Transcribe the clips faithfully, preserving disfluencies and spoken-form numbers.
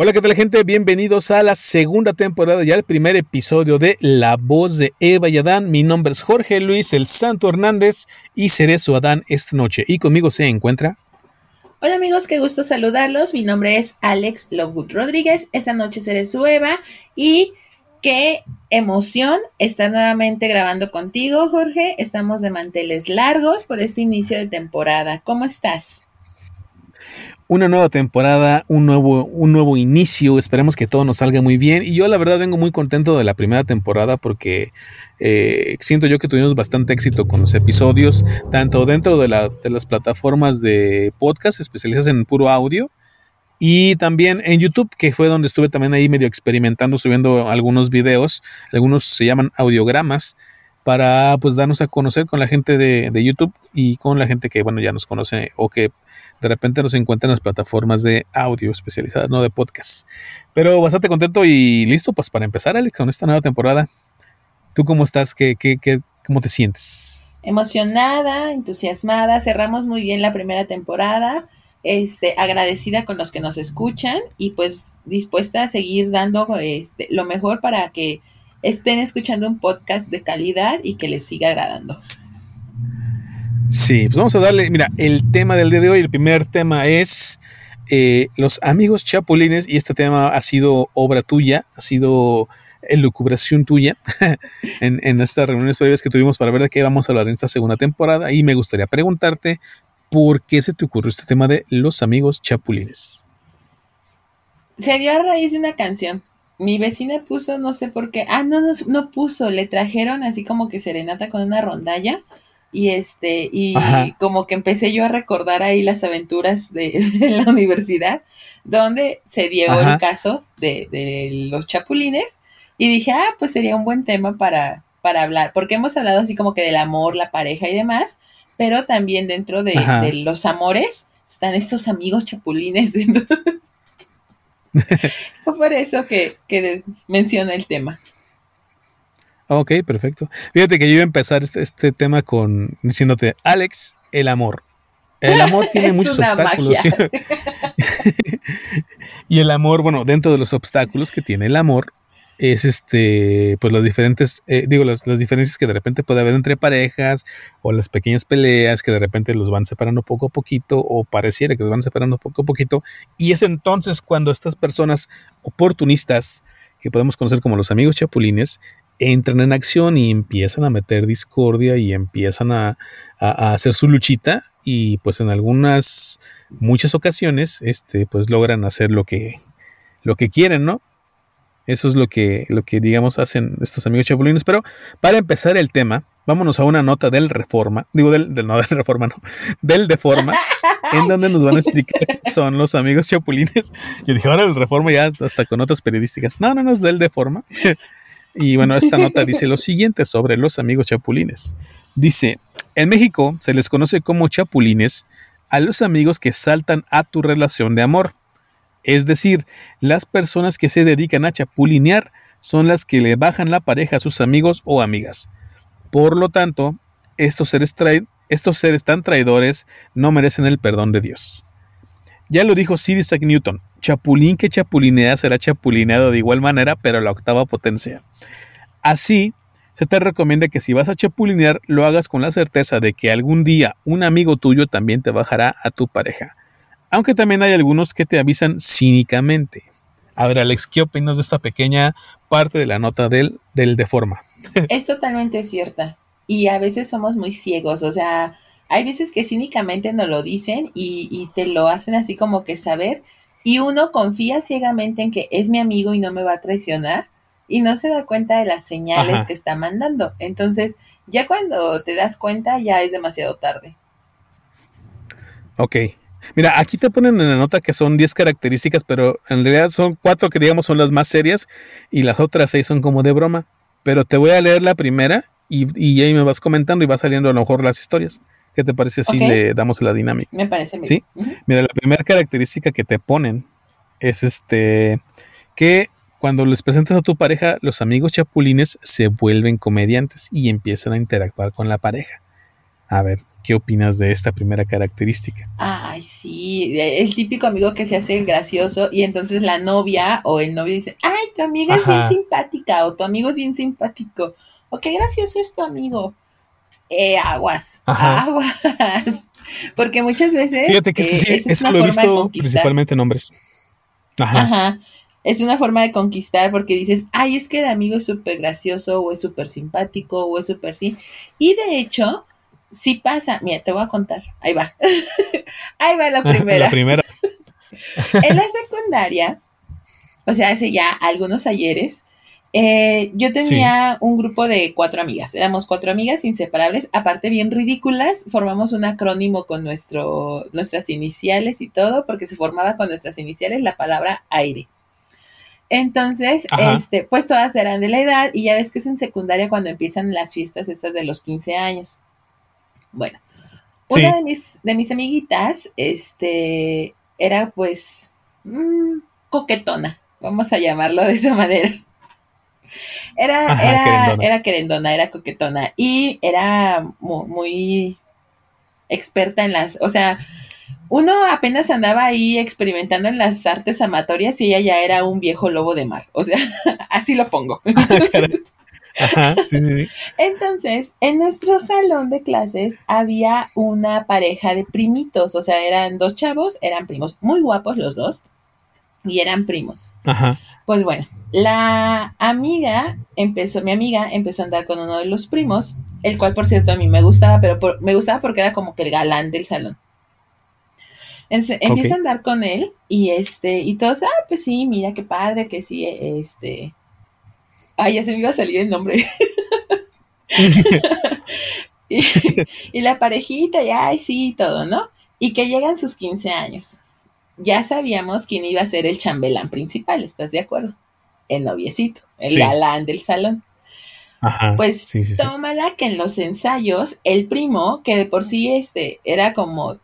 Hola, ¿qué tal, gente? Bienvenidos a la segunda temporada y al primer episodio de La Voz de Eva y Adán. Mi nombre es Jorge Luis El Santo Hernández y seré su Adán esta noche. Y conmigo se encuentra... Hola amigos, qué gusto saludarlos. Mi nombre es Alex Lovewood Rodríguez. Esta noche seré su Eva y qué emoción estar nuevamente grabando contigo, Jorge. Estamos de manteles largos por este inicio de temporada. ¿Cómo estás? Una nueva temporada, un nuevo, un nuevo inicio. Esperemos que todo nos salga muy bien. Y yo la verdad vengo muy contento de la primera temporada porque... Eh, siento yo que tuvimos bastante éxito con los episodios, tanto dentro de, la, de las plataformas de podcast especializadas en puro audio y también en YouTube, que fue donde estuve también ahí medio experimentando, subiendo algunos videos, algunos se llaman audiogramas, para pues darnos a conocer con la gente de, de YouTube y con la gente que bueno ya nos conoce o que de repente nos encuentran en las plataformas de audio especializadas, no de podcast. Pero bastante contento y listo pues para empezar, Alex, con esta nueva temporada. ¿Tú cómo estás? ¿Qué, qué, qué, ¿Cómo te sientes? Emocionada, entusiasmada. Cerramos muy bien la primera temporada. Este, agradecida con los que nos escuchan y pues dispuesta a seguir dando este, lo mejor para que estén escuchando un podcast de calidad y que les siga agradando. Sí, pues vamos a darle, mira, el tema del día de hoy, el primer tema es eh, los amigos chapulines, y este tema ha sido obra tuya, ha sido... elucubración tuya en, en estas reuniones previas que tuvimos para ver de qué vamos a hablar en esta segunda temporada, y me gustaría preguntarte por qué se te ocurrió este tema de los amigos chapulines. Se dio a raíz de una canción. Mi vecina puso, no sé por qué, ah, no, no, no puso, le trajeron así como que serenata con una rondalla y este, y Ajá. como que empecé yo a recordar ahí las aventuras de, de la universidad donde se dio Ajá. el caso de, de los chapulines. Y dije, ah, pues sería un buen tema para, para hablar, porque hemos hablado así como que del amor, la pareja y demás, pero también dentro de, de los amores están estos amigos chapulines. Fue por eso que, que menciona el tema. Ok, perfecto. Fíjate que yo iba a empezar este, este tema con diciéndote, Alex, el amor. El amor tiene muchos obstáculos. Y el amor, bueno, dentro de los obstáculos que tiene el amor, es este, pues los diferentes, eh, digo, las, las diferencias que de repente puede haber entre parejas o las pequeñas peleas que de repente los van separando poco a poquito o pareciera que los van separando poco a poquito. Y es entonces cuando estas personas oportunistas que podemos conocer como los amigos chapulines entran en acción y empiezan a meter discordia y empiezan a, a, a hacer su luchita y pues en algunas, muchas ocasiones, este, pues logran hacer lo que, lo que quieren, ¿no? Eso es lo que, lo que, digamos, hacen estos amigos chapulines. Pero para empezar el tema, vámonos a una nota del Reforma. Digo, del, del no, del Reforma, no. Del Deforma, en donde nos van a explicar qué son los amigos chapulines. Yo dije, ahora el Reforma ya hasta con notas periodísticas. No, no, no, es del Deforma. Y bueno, esta nota dice lo siguiente sobre los amigos chapulines. Dice, en México se les conoce como chapulines a los amigos que saltan a tu relación de amor. Es decir, las personas que se dedican a chapulinear son las que le bajan la pareja a sus amigos o amigas. Por lo tanto, estos seres, trai- estos seres tan traidores no merecen el perdón de Dios. Ya lo dijo Sir Isaac Newton, chapulín que chapulinea será chapulineado de igual manera, pero a la octava potencia. Así, se te recomienda que si vas a chapulinear, lo hagas con la certeza de que algún día un amigo tuyo también te bajará a tu pareja. Aunque también hay algunos que te avisan cínicamente. A ver, Alex, ¿qué opinas de esta pequeña parte de la nota del, del Deforma? Es totalmente cierta. Y a veces somos muy ciegos. O sea, hay veces que cínicamente nos lo dicen y, y te lo hacen así como que saber. Y uno confía ciegamente en que es mi amigo y no me va a traicionar. Y no se da cuenta de las señales Ajá. que está mandando. Entonces, ya cuando te das cuenta, ya es demasiado tarde. Ok. Mira, aquí te ponen en la nota que son diez características, pero en realidad son cuatro que digamos son las más serias y las otras seis son como de broma. Pero te voy a leer la primera y, y ahí me vas comentando y va saliendo a lo mejor las historias. ¿Qué te parece si okay. le damos la dinámica? Me parece bien. ¿Sí? Uh-huh. Mira, la primera característica que te ponen es este que cuando les presentas a tu pareja, los amigos chapulines se vuelven comediantes y empiezan a interactuar con la pareja. A ver, ¿qué opinas de esta primera característica? Ay, sí, el típico amigo que se hace el gracioso y entonces la novia o el novio dice, ay, tu amiga Ajá. es bien simpática o tu amigo es bien simpático. O qué gracioso es tu amigo. Eh, aguas, Ajá. aguas. Porque muchas veces... Fíjate que eh, sí, eso es lo he visto principalmente en hombres. Ajá. Ajá. Es una forma de conquistar porque dices, ay, es que el amigo es súper gracioso o es súper simpático o es súper sí. Y de hecho... Sí pasa, mira, te voy a contar, ahí va, ahí va la primera. La primera. En la secundaria, o sea, hace ya algunos ayeres, eh, yo tenía sí. un grupo de cuatro amigas, éramos cuatro amigas inseparables, aparte bien ridículas, formamos un acrónimo con nuestro, nuestras iniciales y todo, porque se formaba con nuestras iniciales la palabra aire. Entonces, Ajá. este, pues todas eran de la edad y ya ves que es en secundaria cuando empiezan las fiestas estas de los quince años. Bueno, sí. una de mis, de mis amiguitas, este, era pues mmm, coquetona, vamos a llamarlo de esa manera. Era, Ajá, era, querendona. era querendona, era coquetona y era muy, muy experta en las, o sea, uno apenas andaba ahí experimentando en las artes amatorias y ella ya era un viejo lobo de mar, o sea, así lo pongo. Ajá, sí, sí, sí. Entonces, en nuestro salón de clases había una pareja de primitos, o sea, eran dos chavos, eran primos, muy guapos los dos, y eran primos. Ajá. Pues bueno, la amiga empezó, mi amiga empezó a andar con uno de los primos, el cual, por cierto, a mí me gustaba, pero por, me gustaba porque era como que el galán del salón. Entonces, empieza okay. a andar con él, y este, y todos, ah, pues sí, mira qué padre, que sí, este... Ay, ya se me iba a salir el nombre. y, y la parejita, y ay, sí, todo, ¿no? Y que llegan sus quince años. Ya sabíamos quién iba a ser el chambelán principal, ¿estás de acuerdo? El noviecito, el sí. galán del salón. Ajá, pues sí, sí, tómala sí. que en los ensayos, el primo, que de por sí este, era como,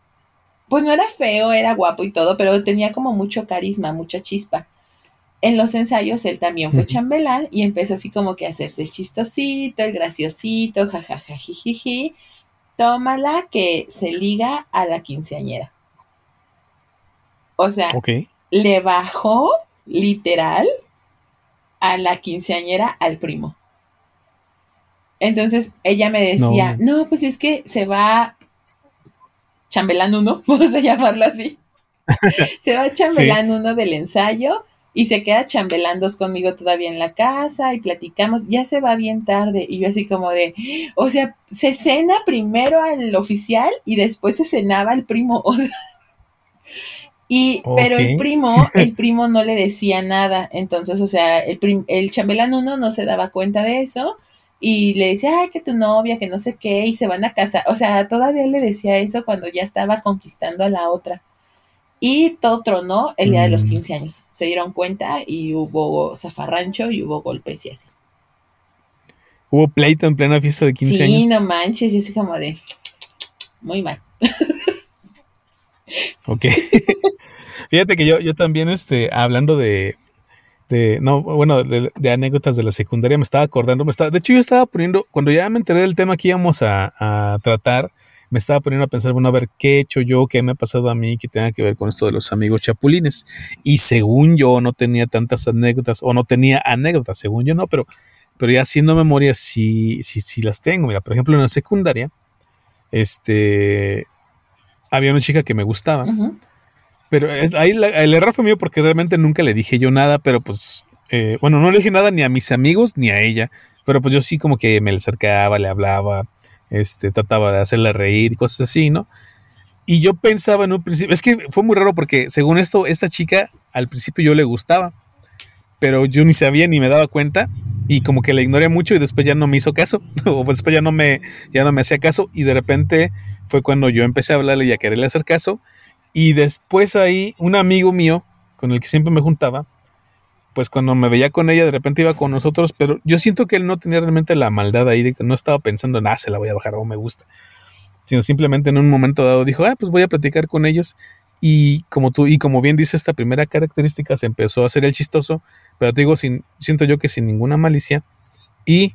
pues no era feo, era guapo y todo, pero tenía como mucho carisma, mucha chispa. En los ensayos él también fue chambelán y empezó así como que a hacerse el chistosito, el graciosito, jajaja, jijiji. Tómala que se liga a la quinceañera. O sea, okay. le bajó literal a la quinceañera al primo. Entonces ella me decía, no, no pues es que se va chambelán uno, vamos a llamarlo así. Se va chambelán sí. uno del ensayo. Y se queda chambelandos conmigo todavía en la casa y platicamos, ya se va bien tarde. Y yo así como de, o sea, se cena primero al oficial y después se cenaba el primo. O sea, y okay. Pero el primo, el primo no le decía nada. Entonces, o sea, el, prim, el chambelán uno no se daba cuenta de eso y le decía, ay, que tu novia, que no sé qué, y se van a casar. O sea, todavía le decía eso cuando ya estaba conquistando a la otra. Y todo tronó el día de los quince años. Se dieron cuenta y hubo zafarrancho y hubo golpes y así. Hubo pleito en plena fiesta de quince sí, años. Sí, no manches, y así como de... Muy mal. Ok. Fíjate que yo, yo también, este, hablando de... de no, bueno, de, de anécdotas de la secundaria, me estaba acordando. Me estaba, de hecho, yo estaba poniendo... Cuando ya me enteré del tema que íbamos a, a tratar... Me estaba poniendo a pensar, bueno, a ver, ¿qué he hecho yo? ¿Qué me ha pasado a mí que tenga que ver con esto de los amigos chapulines? Y según yo no tenía tantas anécdotas, o no tenía anécdotas, según yo no, pero, pero ya haciendo memoria sí, sí, sí las tengo. Mira, por ejemplo, en la secundaria, este, había una chica que me gustaba, uh-huh. pero es, ahí la, el error fue mío porque realmente nunca le dije yo nada, pero pues, eh, bueno, no le dije nada ni a mis amigos ni a ella, pero pues yo sí como que me le acercaba, le hablaba, Este, trataba de hacerla reír y cosas así, ¿no? Y yo pensaba en un principio, es que fue muy raro porque según esto, esta chica al principio yo le gustaba, pero yo ni sabía ni me daba cuenta y como que la ignoré mucho y después ya no me hizo caso, o después ya no me, ya no me hacía caso y de repente fue cuando yo empecé a hablarle y a quererle hacer caso y después ahí un amigo mío con el que siempre me juntaba, pues cuando me veía con ella, de repente iba con nosotros, pero yo siento que él no tenía realmente la maldad ahí, de que no estaba pensando, nada, se la voy a bajar o me gusta, sino simplemente en un momento dado dijo, ah, pues voy a platicar con ellos, y como tú, y como bien dice esta primera característica, se empezó a hacer el chistoso, pero te digo, sin, siento yo que sin ninguna malicia, y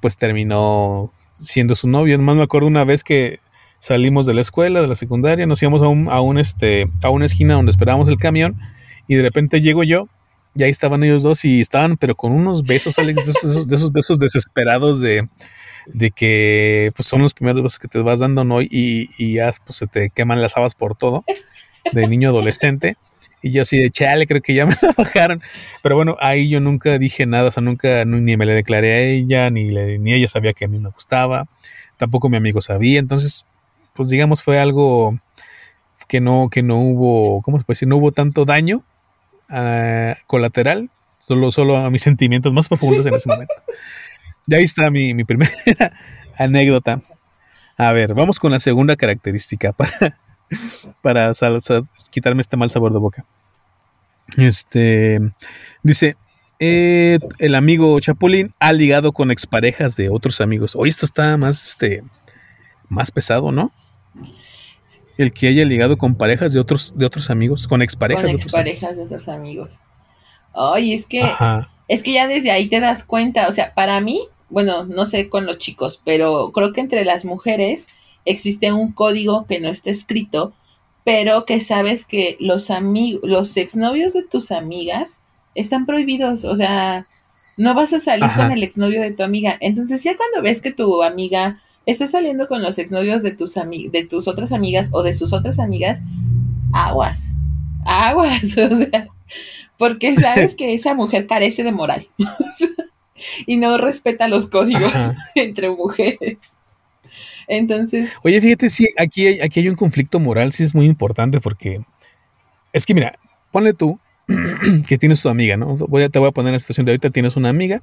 pues terminó siendo su novio. Nomás me acuerdo una vez que Salimos de la escuela, de la secundaria, nos íbamos a un, a un este, a una esquina donde esperábamos el camión, y de repente llego yo y ahí estaban ellos dos y estaban, pero con unos besos, Alex, de esos, de esos besos desesperados de, de que pues son los primeros besos que te vas dando, ¿no? Y, y ya pues se te queman las habas por todo, de niño adolescente. Y yo así de chale, creo que ya me la bajaron. Pero bueno, ahí yo nunca dije nada, o sea, nunca ni me le declaré a ella, ni, le, ni ella sabía que a mí me gustaba, tampoco mi amigo sabía. Entonces, pues digamos, fue algo que no, que no hubo, ¿cómo se puede decir? No hubo tanto daño uh, colateral, solo, solo a mis sentimientos más profundos en ese momento. Y ahí está mi, mi primera anécdota. A ver, vamos con la segunda característica para... para sal, sal, quitarme este mal sabor de boca. Este dice eh, el amigo Chapulín ha ligado con exparejas de otros amigos. Hoy esto está más este más pesado, ¿no? El que haya ligado con parejas de otros de otros amigos, con exparejas, con exparejas de otros amigos. Ay, es que Ajá. es que ya desde ahí te das cuenta, o sea, para mí, bueno, no sé con los chicos, pero creo que entre las mujeres existe un código que no está escrito, pero que sabes que los amigos, los exnovios de tus amigas están prohibidos, o sea, no vas a salir Ajá. con el exnovio de tu amiga. Entonces ya cuando ves que tu amiga está saliendo con los exnovios de tus ami- de tus otras amigas o de sus otras amigas, aguas, aguas, o sea, porque sabes que esa mujer carece de moral y no respeta los códigos Ajá. entre mujeres. Entonces, oye, fíjate, sí, aquí hay, aquí hay un conflicto moral, sí es muy importante, porque es que mira, ponle tú que tienes tu amiga, ¿no? Voy a, te voy a poner en la situación de ahorita, tienes una amiga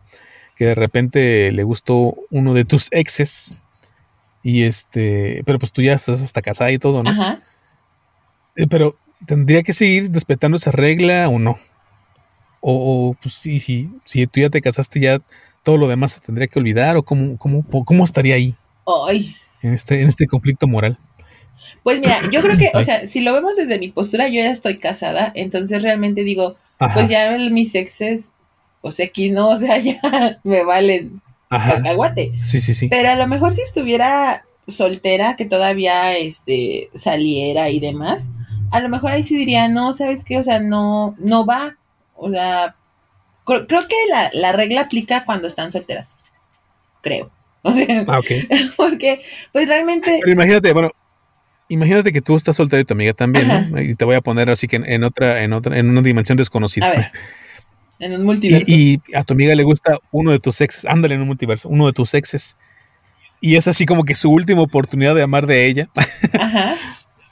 que de repente le gustó uno de tus exes y este, pero pues tú ya estás hasta casada y todo, ¿no? Ajá. Pero tendría que seguir respetando esa regla o no. O, o pues sí, sí, si tú ya te casaste, ya todo lo demás se tendría que olvidar, o cómo, cómo, cómo estaría ahí. Ay. En este, en este conflicto moral. Pues mira, yo creo que, o sea, si lo vemos desde mi postura, yo ya estoy casada, entonces realmente digo, Ajá. pues ya mis exes, pues X no, o sea, ya me valen cacahuate. Sí, sí, sí. Pero a lo mejor si estuviera soltera, que todavía este saliera y demás, a lo mejor ahí sí diría, no, ¿sabes qué? O sea, no, no va. O sea, cr- creo que la, la regla aplica cuando están solteras, creo. O sea, ah, okay. Porque pues realmente, pero imagínate, bueno, imagínate que tú estás soltero y tu amiga también, ¿no? Y te voy a poner así que en, en otra, en otra, en una dimensión desconocida, a ver, en un multiverso, y, y a tu amiga le gusta uno de tus exes, ándale, en un multiverso, uno de tus exes, y es así como que su última oportunidad de amar de ella. Ajá.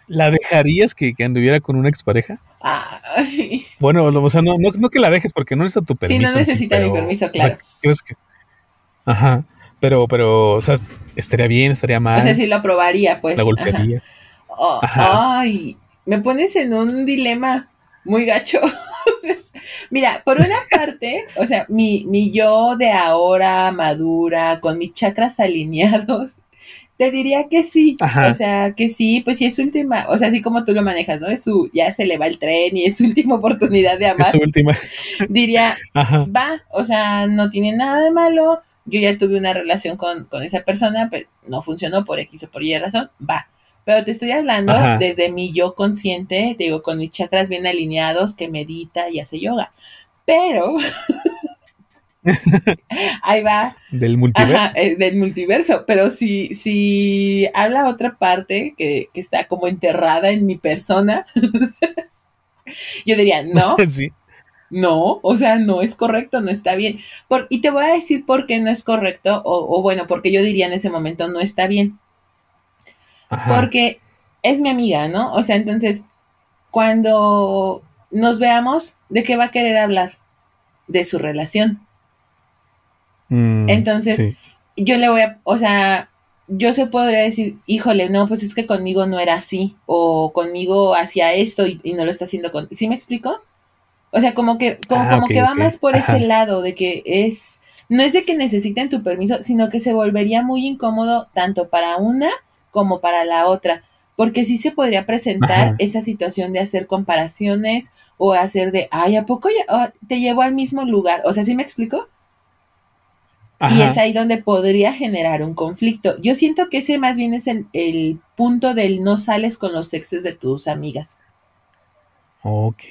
¿La dejarías que, que anduviera con una expareja? Ay. Bueno, o sea, no, no, no que la dejes porque no necesita tu permiso. Sí, no necesita así, pero, mi permiso, claro, o sea, ¿crees que? Ajá. Pero, pero, o sea, estaría bien, estaría mal. O sea, sí lo aprobaría, pues. La golpearía. Ajá. Oh, Ajá. Ay, me pones en un dilema muy gacho. Mira, por una parte, o sea, mi, mi yo de ahora, madura, con mis chakras alineados, te diría que sí. Ajá. O sea, que sí, pues sí es su última, o sea, así como tú lo manejas, ¿no? Es su, ya se le va el tren y es su última oportunidad de amar. Es su última. Diría, Ajá. va, o sea, no tiene nada de malo. Yo ya tuve una relación con, con esa persona, pero no funcionó por X o por Y razón, va. Pero te estoy hablando Ajá. desde mi yo consciente, te digo, con mis chakras bien alineados, que medita y hace yoga. Pero, ahí va. Del multiverso. Ajá, eh, del multiverso, pero si, si habla otra parte que, que está como enterrada en mi persona, yo diría, no. Sí. No, o sea, no es correcto, no está bien. Por, y te voy a decir por qué no es correcto, o, o bueno, porque yo diría en ese momento no está bien. Ajá. Porque es mi amiga, ¿no? O sea, entonces, cuando nos veamos, ¿de qué va a querer hablar? De su relación. Mm, entonces, sí. yo le voy a, o sea, yo se podría decir, híjole, no, pues es que conmigo no era así, o conmigo hacía esto y, y no lo está haciendo con... ¿Sí me explico? O sea, como que como, ah, como okay, que va okay. más por Ajá. ese lado de que es, no es de que necesiten tu permiso, sino que se volvería muy incómodo tanto para una como para la otra, porque sí se podría presentar Ajá. esa situación de hacer comparaciones o hacer de, ay, ¿a poco ya, oh, te llevo al mismo lugar? O sea, ¿sí me explico? Ajá. Y es ahí donde podría generar un conflicto. Yo siento que ese más bien es el, el punto del no sales con los exes de tus amigas. Ok.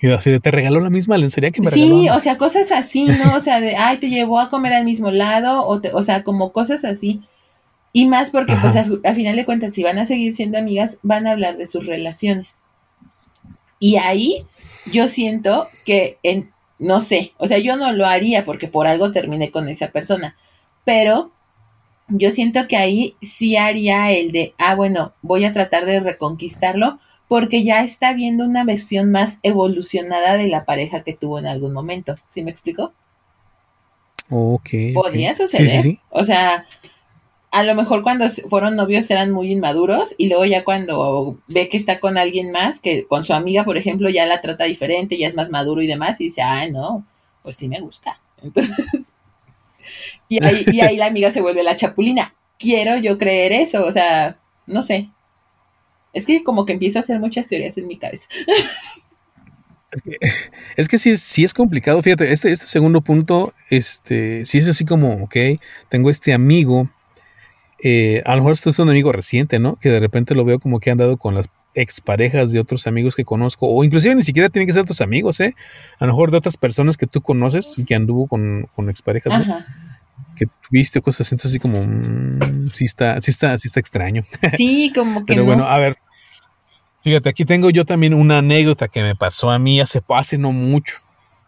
Yo así de te regaló la misma lencería que me sí, regaló. Sí, o sea, cosas así, ¿no? O sea, de, ay, te llevó a comer al mismo lado, o, te, o sea, como cosas así. Y más porque, ajá, pues, a, a final de cuentas, si van a seguir siendo amigas, van a hablar de sus relaciones. Y ahí yo siento que, en, no sé, o sea, yo no lo haría porque por algo terminé con esa persona. Pero yo siento que ahí sí haría el de, ah, bueno, voy a tratar de reconquistarlo porque ya está viendo una versión más evolucionada de la pareja que tuvo en algún momento. ¿Sí me explico? Ok. Podría okay. suceder. Sí, sí, sí. O sea... A lo mejor cuando fueron novios eran muy inmaduros y luego ya cuando ve que está con alguien más, que con su amiga, por ejemplo, ya la trata diferente, ya es más maduro y demás, y dice, ah, no, pues sí me gusta. Entonces, y, ahí, y ahí la amiga se vuelve la chapulina. Quiero yo creer eso, o sea, no sé. Es que como que empiezo a hacer muchas teorías en mi cabeza. Es que, es que sí, sí es complicado, fíjate, este, este segundo punto, este, sí es así como, ok, tengo este amigo... Eh, a lo mejor esto es un amigo reciente, ¿no? Que de repente lo veo como que han dado con las exparejas de otros amigos que conozco, o inclusive ni siquiera tienen que ser otros amigos, ¿eh? A lo mejor de otras personas que tú conoces y que anduvo con, con exparejas, ¿no? Que tuviste cosas así, entonces así como mmm, sí está, sí está, sí está extraño. Sí, como que. Pero no. Bueno, a ver, fíjate, aquí tengo yo también una anécdota que me pasó a mí hace, hace no mucho.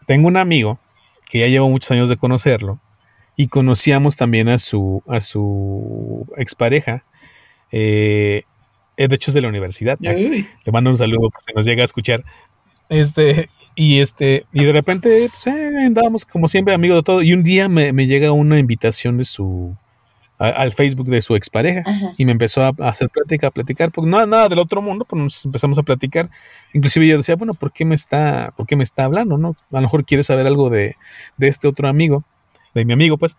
Tengo un amigo que ya llevo muchos años de conocerlo. Y conocíamos también a su, a su expareja. Eh, de hecho, es de la universidad. Uy. Le mando un saludo por si nos llega a escuchar. Este, y este, y de repente, pues, eh, andábamos como siempre, amigos de todo. Y un día me, me llega una invitación de su a, al Facebook de su expareja. Ajá. Y me empezó a, a hacer plática, a platicar, porque no, nada del otro mundo, pues nos empezamos a platicar. Inclusive yo decía, bueno, ¿por qué me está, por qué me está hablando? ¿No? A lo mejor quiere saber algo de, de este otro amigo. De mi amigo, pues.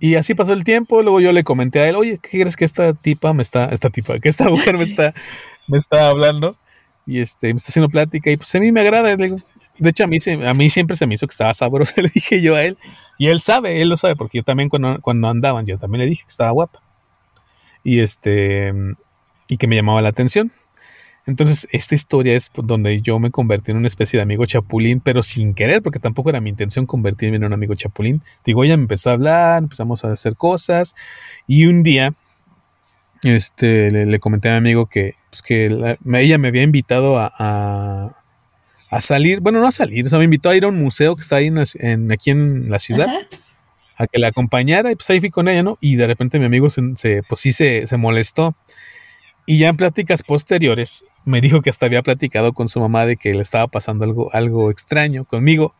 Y así pasó el tiempo. Luego yo le comenté a él, oye, ¿qué crees que esta tipa me está, esta tipa, que esta mujer me está, me está hablando? Y este, me está haciendo plática. Y pues a mí me agrada. Le digo, de hecho, a mí, se, a mí siempre se me hizo que estaba sabroso. Le dije yo a él. Y él sabe, él lo sabe, porque yo también cuando, cuando andaban, yo también le dije que estaba guapa. Y este, y que me llamaba la atención. Entonces, esta historia es donde yo me convertí en una especie de amigo chapulín, pero sin querer, porque tampoco era mi intención convertirme en un amigo chapulín. Digo, ella me empezó a hablar, empezamos a hacer cosas, y un día este, le, le comenté a mi amigo que, pues que la, ella me había invitado a, a, a salir, bueno, no a salir, o sea, me invitó a ir a un museo que está ahí en, en, aquí en la ciudad. Ajá. A que la acompañara, y pues ahí fui con ella, ¿no? Y de repente mi amigo se, se, pues sí se, se molestó. Y ya en pláticas posteriores me dijo que hasta había platicado con su mamá de que le estaba pasando algo, algo extraño conmigo.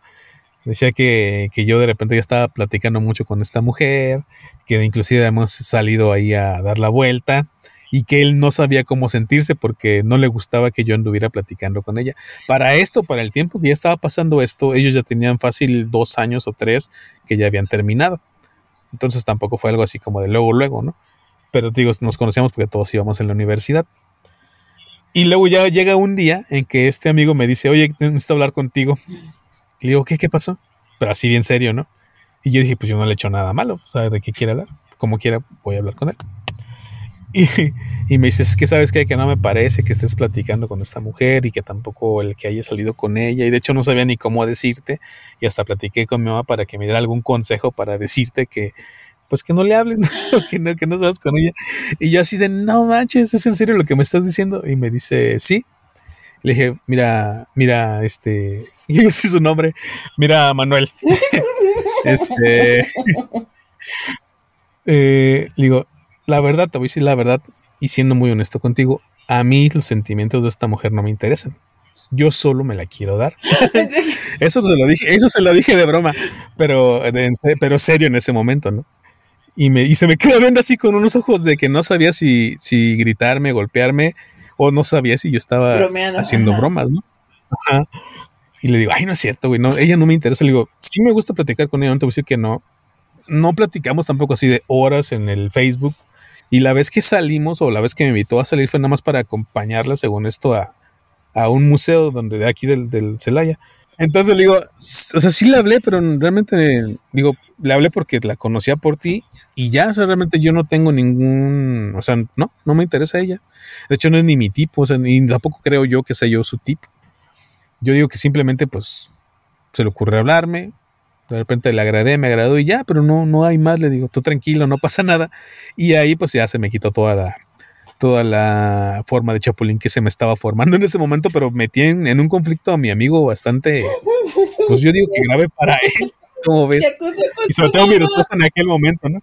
Decía que, que yo de repente ya estaba platicando mucho con esta mujer, que inclusive hemos salido ahí a dar la vuelta y que él no sabía cómo sentirse porque no le gustaba que yo anduviera platicando con ella. Para esto, para el tiempo que ya estaba pasando esto, ellos ya tenían fácil dos años o tres que ya habían terminado. Entonces tampoco fue algo así como de luego, luego, ¿no? Pero digo, nos conocíamos porque todos íbamos en la universidad. Y luego ya llega un día en que este amigo me dice, oye, necesito hablar contigo. Y le digo, ¿qué? ¿Qué pasó? Pero así bien serio, ¿no? Y yo dije, pues yo no le he hecho nada malo. ¿Sabes de qué quiere hablar? Como quiera, voy a hablar con él. Y, y me dice, es que sabes qué, que no me parece que estés platicando con esta mujer y que tampoco el que haya salido con ella. Y de hecho no sabía ni cómo decirte. Y hasta platiqué con mi mamá para que me diera algún consejo para decirte que pues que no le hablen, que no, que no salgas con ella. Y yo así de, no manches, ¿es en serio lo que me estás diciendo? Y me dice, sí. Le dije, mira, mira, este, yo no sé su nombre, mira, Manuel. este, eh, le digo, la verdad, te voy a decir la verdad, y siendo muy honesto contigo, a mí los sentimientos de esta mujer no me interesan. Yo solo me la quiero dar. eso se lo dije, eso se lo dije de broma, pero, de, pero serio en ese momento, ¿no? Y, me, y se me quedó viendo así con unos ojos de que no sabía si, si gritarme, golpearme, o no sabía si yo estaba bromeando, haciendo ajá. bromas, ¿no? Ajá. Y le digo, ay, no es cierto, güey, no, ella no me interesa. Le digo, sí me gusta platicar con ella, no te voy a decir que no. No platicamos tampoco así de horas en el Facebook. Y la vez que salimos o la vez que me invitó a salir fue nada más para acompañarla, según esto, a, a un museo donde de aquí del, del Celaya. Entonces le digo, o sea, sí le hablé, pero realmente, digo, le hablé porque la conocía por ti y ya, o sea, realmente yo no tengo ningún, o sea, no, no me interesa ella. De hecho, no es ni mi tipo, o sea, ni tampoco creo yo que sea yo su tipo. Yo digo que simplemente, pues, se le ocurre hablarme, de repente le agradé, me agradó y ya, pero no, no hay más, le digo, tú tranquilo, no pasa nada. Y ahí, pues, ya se me quitó toda la... toda la forma de chapulín que se me estaba formando en ese momento, pero metí en, en un conflicto a mi amigo bastante, pues yo digo que grave para él, como ves, y sobre todo mi respuesta en aquel momento, ¿no?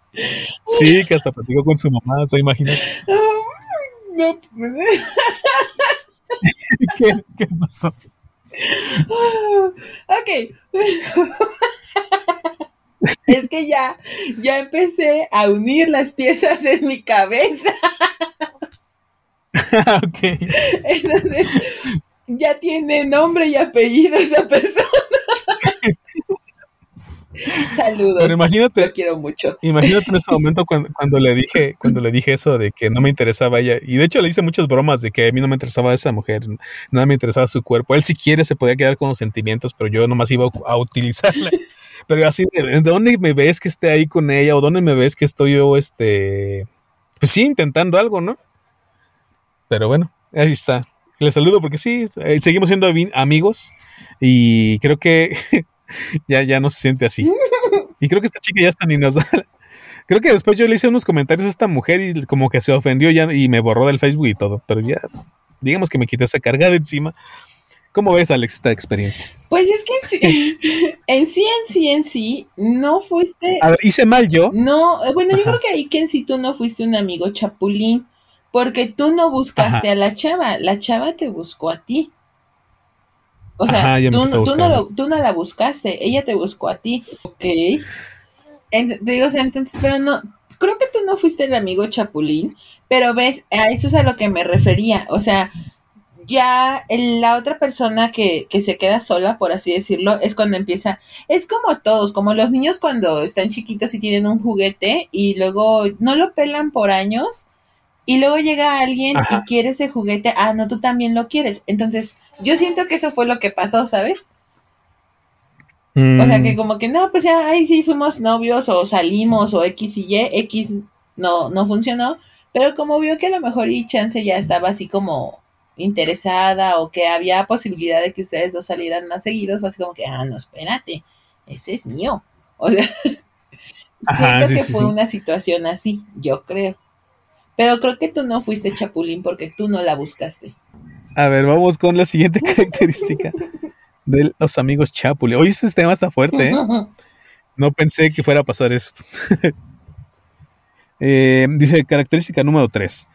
Sí, que hasta platicó con su mamá, se imagina. No. ¿Qué, qué pasó? Ok. Es que ya, ya empecé a unir las piezas en mi cabeza. Okay. Entonces, ya tiene nombre y apellido esa persona. Saludos. Pero imagínate, lo quiero mucho. Imagínate en ese momento cuando, cuando le dije, cuando le dije eso de que no me interesaba ella, y de hecho le hice muchas bromas de que a mí no me interesaba esa mujer, nada me interesaba su cuerpo. Él si quiere se podía quedar con los sentimientos, pero yo nomás iba a utilizarla. Pero así, ¿de dónde me ves que esté ahí con ella? ¿O dónde me ves que estoy yo, este, pues sí, intentando algo, ¿no? Pero bueno, ahí está. Les saludo porque sí, eh, seguimos siendo amigos y creo que ya, ya no se siente así. Y creo que esta chica ya está ni nos da. Creo que después yo le hice unos comentarios a esta mujer y como que se ofendió ya y me borró del Facebook y todo. Pero ya, digamos que me quité esa carga de encima. ¿Cómo ves, Alex, esta experiencia? Pues es que en sí, en sí, en sí, en sí, no fuiste... A ver, ¿hice mal yo? No, bueno, yo Ajá. creo que ahí que en sí tú no fuiste un amigo chapulín, porque tú no buscaste Ajá. a la chava, la chava te buscó a ti. O sea, Ajá, tú, tú, no lo, tú no la buscaste, ella te buscó a ti. Ok. Ent- digo, o sea, entonces, pero no, creo que tú no fuiste el amigo chapulín, pero ves, a eso es a lo que me refería, o sea... Ya la otra persona que, que se queda sola, por así decirlo, es cuando empieza, es como todos, como los niños cuando están chiquitos y tienen un juguete y luego no lo pelan por años y luego llega alguien Ajá. y quiere ese juguete, ah, no, tú también lo quieres. Entonces, yo siento que eso fue lo que pasó, ¿sabes? Mm. O sea, que como que no, pues ya, ay, sí, fuimos novios o salimos o X y Y, X no, no funcionó, pero como vio que a lo mejor y chance ya estaba así como... interesada o que había posibilidad de que ustedes dos salieran más seguidos, fue así como que, ah, no, espérate, ese es mío. O sea, Ajá, siento sí, que sí, fue sí. una situación así, yo creo. Pero creo que tú no fuiste chapulín porque tú no la buscaste. A ver, vamos con la siguiente característica de los amigos chapulín. Oye, este tema está fuerte, ¿eh? No pensé que fuera a pasar esto. eh, dice, característica número tres.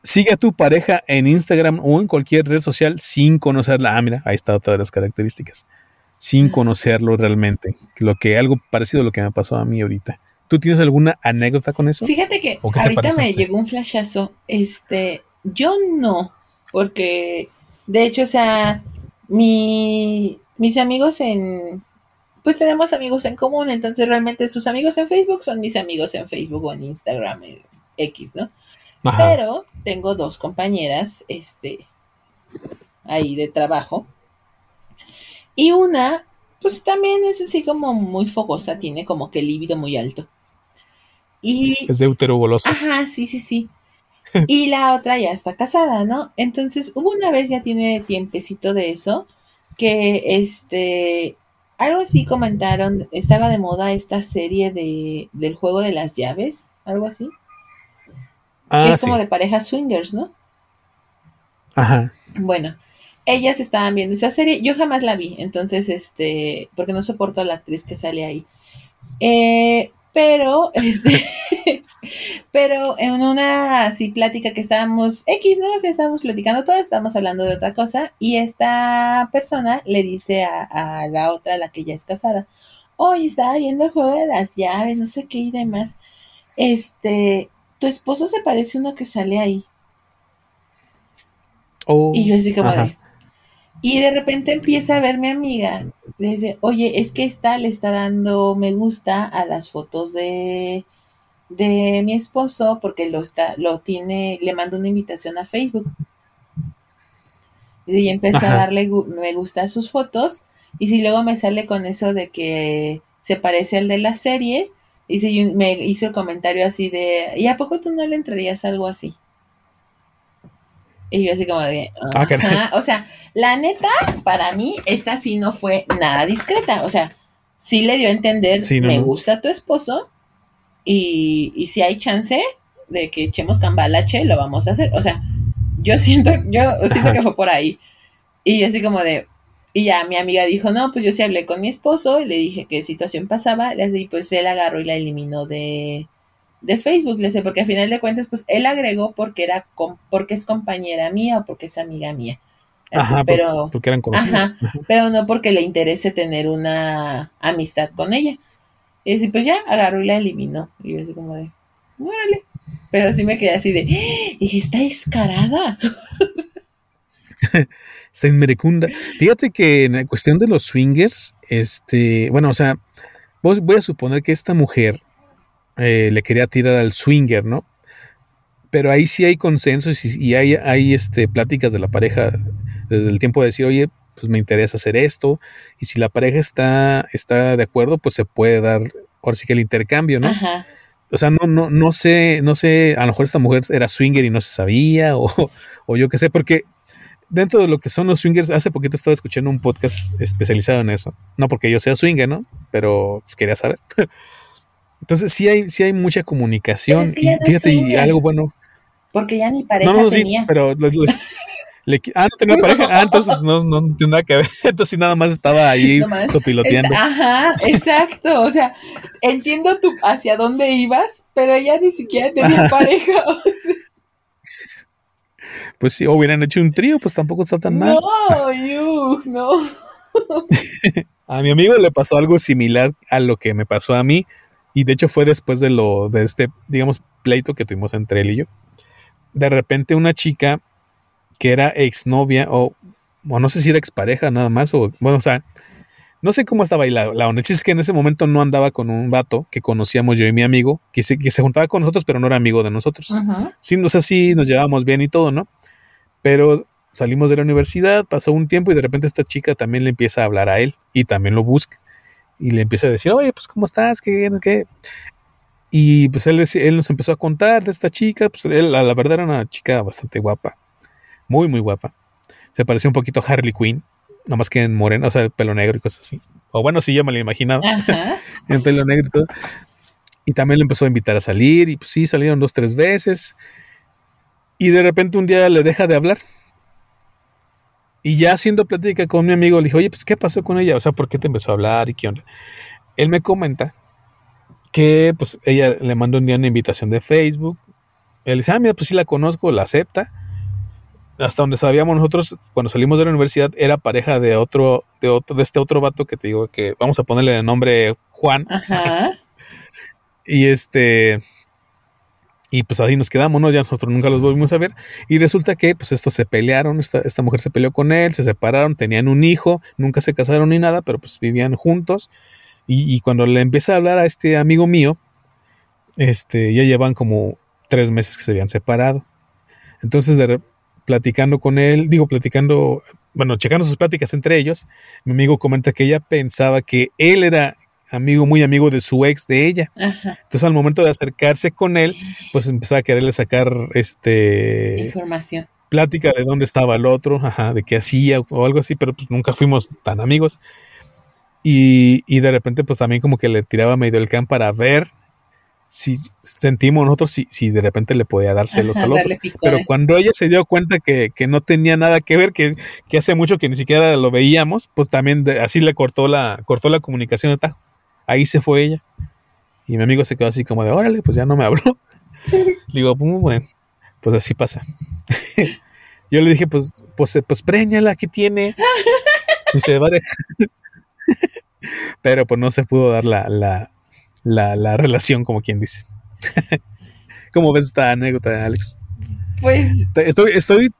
Sigue a tu pareja en Instagram o en cualquier red social sin conocerla. Ah, mira, ahí está otra de las características. Sin conocerlo realmente. Lo que, algo parecido a lo que me pasó a mí ahorita. ¿Tú tienes alguna anécdota con eso? Fíjate que ahorita me llegó un flashazo. Este, yo no, porque de hecho, o sea, mi, mis amigos en... Pues tenemos amigos en común, entonces realmente sus amigos en Facebook son mis amigos en Facebook o en Instagram, en X, ¿no? Ajá. Pero tengo dos compañeras este ahí de trabajo y una pues también es así como muy fogosa, tiene como que el líbido muy alto y es deuterogolosa. Ajá, sí, sí, sí. Y la otra ya está casada, ¿no? Entonces hubo una vez, ya tiene tiempecito de eso, que este algo así comentaron, estaba de moda esta serie de del juego de las llaves, algo así. Que ah, es como sí. de parejas swingers, ¿no? Ajá. Bueno, ellas estaban viendo esa serie. Yo jamás la vi, entonces, este... porque no soporto a la actriz que sale ahí. Eh, pero, este... pero en una así plática que estábamos... X, ¿no? O sea, estábamos platicando todo, estábamos hablando de otra cosa. Y esta persona le dice a, a la otra, la que ya es casada. Oye, estaba viendo el juego de las llaves, no sé qué y demás. Este... tu esposo se parece a uno que sale ahí. Oh, y yo así como ajá. de... Y de repente empieza a ver mi amiga. Le dice, oye, es que esta le está dando me gusta a las fotos de, de mi esposo porque lo está, lo tiene, le mando una invitación a Facebook. Y empezó ajá. a darle me gusta a sus fotos. Y si luego me sale con eso de que se parece al de la serie, y si me hizo el comentario así de, ¿y a poco tú no le entrarías algo así? Y yo así como de, ah, ah, o sea, la neta, para mí, esta sí no fue nada discreta. O sea, sí le dio a entender, sí, no, me no. gusta tu esposo, y, y si hay chance de que echemos cambalache, lo vamos a hacer. O sea, yo siento, yo siento Ajá. que fue por ahí. Y yo así como de, y ya mi amiga dijo, no, pues yo sí hablé con mi esposo, y le dije qué situación pasaba, le dije, pues él agarró y la eliminó de... de Facebook, le sé, porque al final de cuentas, pues él agregó porque era com- porque es compañera mía o porque es amiga mía. Así, ajá, pero, porque eran conocidos. Ajá, pero no porque le interese tener una amistad con ella. Y así, pues ya, agarró y la eliminó. Y yo así como de, órale. Pero sí me quedé así de, ¡eh! Y dije, está descarada. Está inmerecunda. Fíjate que en la cuestión de los swingers, este, bueno, o sea, vos, voy a suponer que esta mujer Eh, le quería tirar al swinger, ¿no? Pero ahí sí hay consensos y, y hay, hay este, pláticas de la pareja desde el tiempo de decir, oye, pues me interesa hacer esto, y si la pareja está, está de acuerdo, pues se puede dar, ahora sí que el intercambio, ¿no? Ajá. O sea, no, no, no sé, no sé, a lo mejor esta mujer era swinger y no se sabía, o, o yo qué sé, porque dentro de lo que son los swingers, hace poquito estaba escuchando un podcast especializado en eso, no porque yo sea swinger, ¿no? Pero pues, quería saber. Entonces sí hay, sí hay mucha comunicación. Es que y, no fíjate, y algo bueno. Porque ya ni pareja no, no, tenía. Sí, pero les, les, le, ah, no tenía pareja. Ah, entonces no, no, no tiene nada que ver. Entonces nada más estaba ahí nomás sopiloteando. Está, ajá, exacto. O sea, entiendo tú hacia dónde ibas, pero ella ni siquiera tenía ajá. pareja. O sea. Pues sí, o hubieran hecho un trío, pues tampoco está tan mal. No, you, no. A mi amigo le pasó algo similar a lo que me pasó a mí. Y de hecho fue después de lo de este, digamos, pleito que tuvimos entre él y yo. De repente una chica que era exnovia o, o no sé si era expareja nada más o bueno, o sea, no sé cómo estaba ahí la, la onda. Es que en ese momento no andaba con un vato que conocíamos yo y mi amigo, que se, que se juntaba con nosotros, pero no era amigo de nosotros. Uh-huh. Sí, no sé si nos llevábamos bien y todo, ¿no? Pero salimos de la universidad, pasó un tiempo y de repente esta chica también le empieza a hablar a él y también lo busca. Y le empieza a decir, oye, pues, ¿cómo estás? ¿Qué? ¿Qué? Y pues él, él nos empezó a contar de esta chica. Pues él, la, la verdad era una chica bastante guapa. Muy, muy guapa. Se parecía un poquito a Harley Quinn. Nada más que en moreno, o sea, el pelo negro y cosas así. O bueno, sí, yo me lo imaginaba. En pelo negro y todo. Y también le empezó a invitar a salir. Y pues sí, salieron dos, tres veces. Y de repente un día le deja de hablar. Y ya haciendo plática con mi amigo, le dije, oye, pues, ¿qué pasó con ella? O sea, ¿por qué te empezó a hablar y qué onda? Él me comenta que, pues, ella le mandó un día una invitación de Facebook. Él dice, ah, mira, pues sí la conozco, la acepta. Hasta donde sabíamos nosotros, cuando salimos de la universidad, era pareja de otro, de otro, de este otro vato que te digo que vamos a ponerle el nombre Juan. Ajá. Y este... Y pues ahí nos quedamos, ¿no? Ya nosotros nunca los volvimos a ver. Y resulta que pues estos se pelearon, esta, esta mujer se peleó con él, se separaron, tenían un hijo, nunca se casaron ni nada, pero pues vivían juntos. Y, y cuando le empecé a hablar a este amigo mío, este, ya llevan como tres meses que se habían separado. Entonces, de, platicando con él, digo, platicando, bueno, checando sus pláticas entre ellos, mi amigo comenta que ella pensaba que él era... amigo, muy amigo de su ex, de ella. Ajá. Entonces al momento de acercarse con él, pues empezaba a quererle sacar este información, plática de dónde estaba el otro, ajá, de qué hacía o algo así, pero pues nunca fuimos tan amigos. Y, y de repente pues también como que le tiraba medio el can para ver si sentimos nosotros si, si de repente le podía dar celos, ajá, al otro. Picó, pero eh. cuando ella se dio cuenta que, que no tenía nada que ver, que, que hace mucho que ni siquiera lo veíamos, pues también de, así le cortó la, cortó la comunicación de tajo. Ahí se fue ella. Y mi amigo se quedó así como de, órale, pues ya no me habló. Le digo, bueno, pues así pasa. Yo le dije, pues, pues, pues préñala, ¿qué tiene? Y se va a dejar. Pero pues no se pudo dar la, la, la, la relación, como quien dice. ¿Cómo ves esta anécdota, Alex? Pues... Estoy... estoy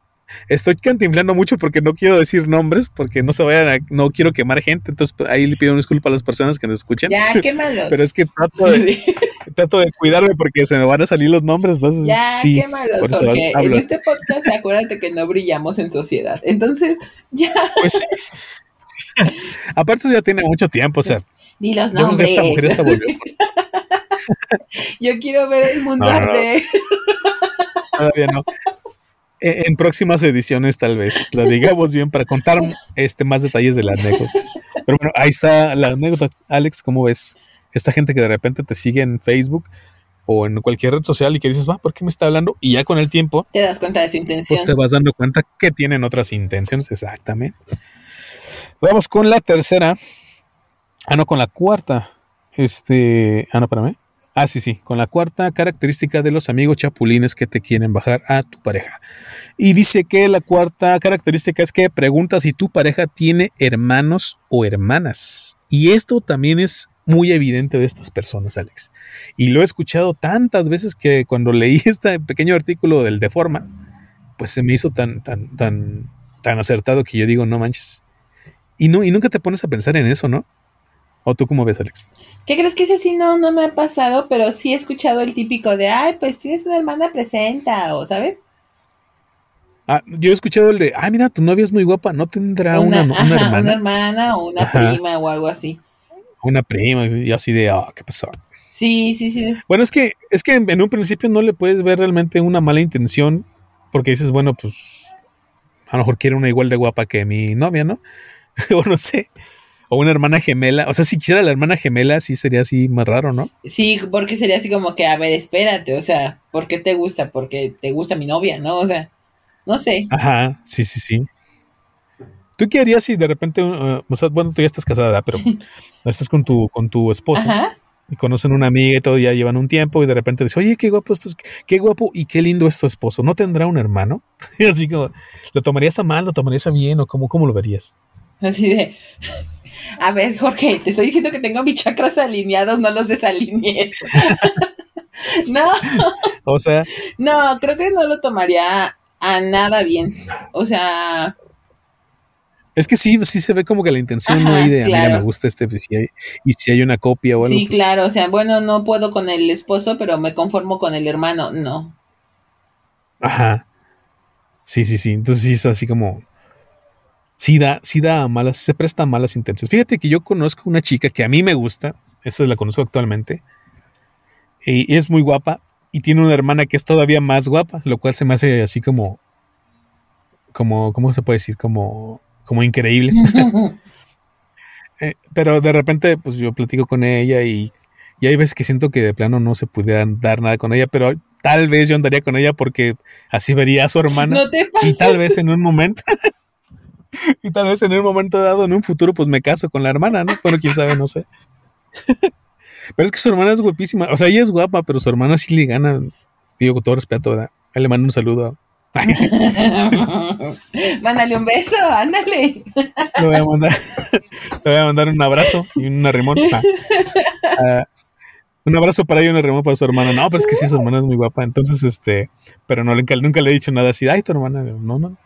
Estoy cantinflando mucho porque no quiero decir nombres, porque no se vayan a, no quiero quemar gente, entonces ahí le pido una disculpa a las personas que nos escuchan. Ya, quémalos. Pero es que trato de, sí. trato de cuidarme porque se me van a salir los nombres, entonces ya, sí. Quémalos, porque en este podcast acuérdate que no brillamos en sociedad, entonces ya. Pues Aparte ya tiene mucho tiempo, o sea. Ni los nombres. Yo, esta mujer esta volvió por... Yo quiero ver el mundo no, no, de... No. Todavía no. En próximas ediciones tal vez la digamos bien para contar este más detalles de la anécdota. Pero bueno, ahí está la anécdota. Alex, ¿cómo ves? Esta gente que de repente te sigue en Facebook o en cualquier red social y que dices, va, ¿por qué me está hablando? Y ya con el tiempo te das cuenta de su intención. Pues te vas dando cuenta que tienen otras intenciones. Exactamente. Vamos con la tercera. Ah, no, con la cuarta. Este, ah, no, espérame. Ah, sí, sí, con la cuarta característica de los amigos chapulines que te quieren bajar a tu pareja. Y dice que la cuarta característica es que pregunta si tu pareja tiene hermanos o hermanas. Y esto también es muy evidente de estas personas, Alex. Y lo he escuchado tantas veces que cuando leí este pequeño artículo del Deforma, pues se me hizo tan, tan, tan, tan acertado que yo digo, no manches. Y no, y nunca te pones a pensar en eso, ¿no? ¿O tú cómo ves, Alex? ¿Qué crees que es así? No, no me ha pasado, pero sí he escuchado el típico de, ay, pues tienes una hermana, presenta, o ¿sabes? Ah, yo he escuchado el de, ay, mira, tu novia es muy guapa, ¿no tendrá una, una, ajá, una hermana? Una hermana o una ajá. prima o algo así. Una prima, y así de, ah, oh, ¿qué pasó? Sí, sí, sí. Bueno, es que, es que en, en un principio no le puedes ver realmente una mala intención, porque dices, bueno, pues, a lo mejor quiere una igual de guapa que mi novia, ¿no? O no sé. O una hermana gemela, o sea, si quisiera la hermana gemela, sí sería así más raro, ¿no? Sí, porque sería así como que, a ver, espérate, o sea, ¿por qué te gusta? Porque te gusta mi novia, ¿no? O sea, no sé. Ajá, sí, sí, sí. ¿Tú qué harías si de repente, uh, o sea, bueno, tú ya estás casada, pero estás con tu con tu esposo, ajá, y conocen una amiga y todo, ya llevan un tiempo y de repente dicen, oye, qué guapo esto, es, qué guapo y qué lindo es tu esposo, ¿no tendrá un hermano? Así como, ¿lo tomarías a mal, lo tomarías a bien o cómo, cómo lo verías? Así de... A ver, Jorge, te estoy diciendo que tengo mis chakras alineados, no los desalinees. No. O sea. No, creo que no lo tomaría a nada bien. O sea. Es que sí, sí se ve como que la intención ajá, no hay de, claro, mira, me gusta este, pues, si hay, y si hay una copia o algo. Sí, pues, claro, o sea, bueno, no puedo con el esposo, pero me conformo con el hermano, no. Ajá. Sí, sí, sí, entonces sí es así como... Sí da, sí da malas, se presta malas intenciones. Fíjate que yo conozco una chica que a mí me gusta, esa la conozco actualmente, y es muy guapa y tiene una hermana que es todavía más guapa, lo cual se me hace así como, como, ¿cómo se puede decir? Como, como increíble. eh, pero de repente, pues yo platico con ella y, y hay veces que siento que de plano no se pudiera dar nada con ella, pero tal vez yo andaría con ella porque así vería a su hermana. No te pases. Y tal vez en un momento... Y tal vez en un momento dado, en un futuro, pues me caso con la hermana, ¿no? Bueno, quién sabe, no sé. Pero es que su hermana es guapísima. O sea, ella es guapa, pero su hermana sí le gana. Digo, con todo respeto, ¿verdad? Ahí le mando un saludo. Ay, sí. Mándale un beso, ándale. Le voy a mandar, le voy a mandar un abrazo y un arrimón. Ah, uh, un abrazo para ella y un arrimón para su hermana. No, pero es que sí, su hermana es muy guapa. Entonces, este, pero no, nunca, nunca le he dicho nada así. Ay, tu hermana, no, no.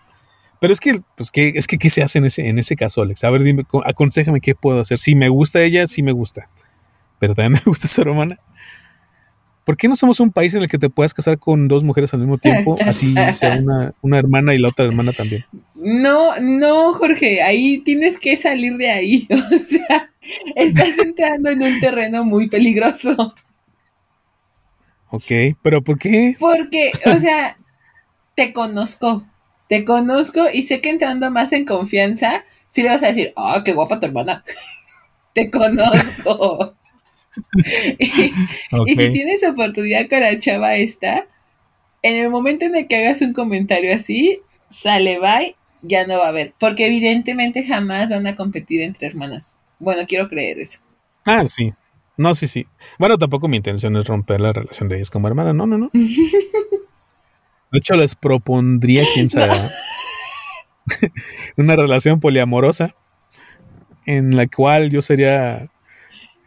Pero es que, pues, ¿qué, es que, ¿qué se hace en ese, en ese caso, Alex? A ver, dime, aconséjame qué puedo hacer. Si me gusta ella, sí me gusta. Pero también me gusta su hermana. ¿Por qué no somos un país en el que te puedas casar con dos mujeres al mismo tiempo? Así sea una, una hermana y la otra hermana también. No, no, Jorge, ahí tienes que salir de ahí. O sea, estás entrando en un terreno muy peligroso. Ok, ¿pero por qué? Porque, o sea, te conozco. Te conozco y sé que entrando más en confianza, sí le vas a decir, ah, oh, qué guapa tu hermana. Te conozco. y, okay. y si tienes oportunidad con la chava esta, en el momento en el que hagas un comentario así, sale, bye, ya no va a haber. Porque evidentemente jamás van a competir entre hermanas. Bueno, quiero creer eso. Ah, sí. No, sí, sí. Bueno, tampoco mi intención es romper la relación de ellas como hermana. No, no, no. De hecho, les propondría, quién sabe, no. una relación poliamorosa en la cual yo sería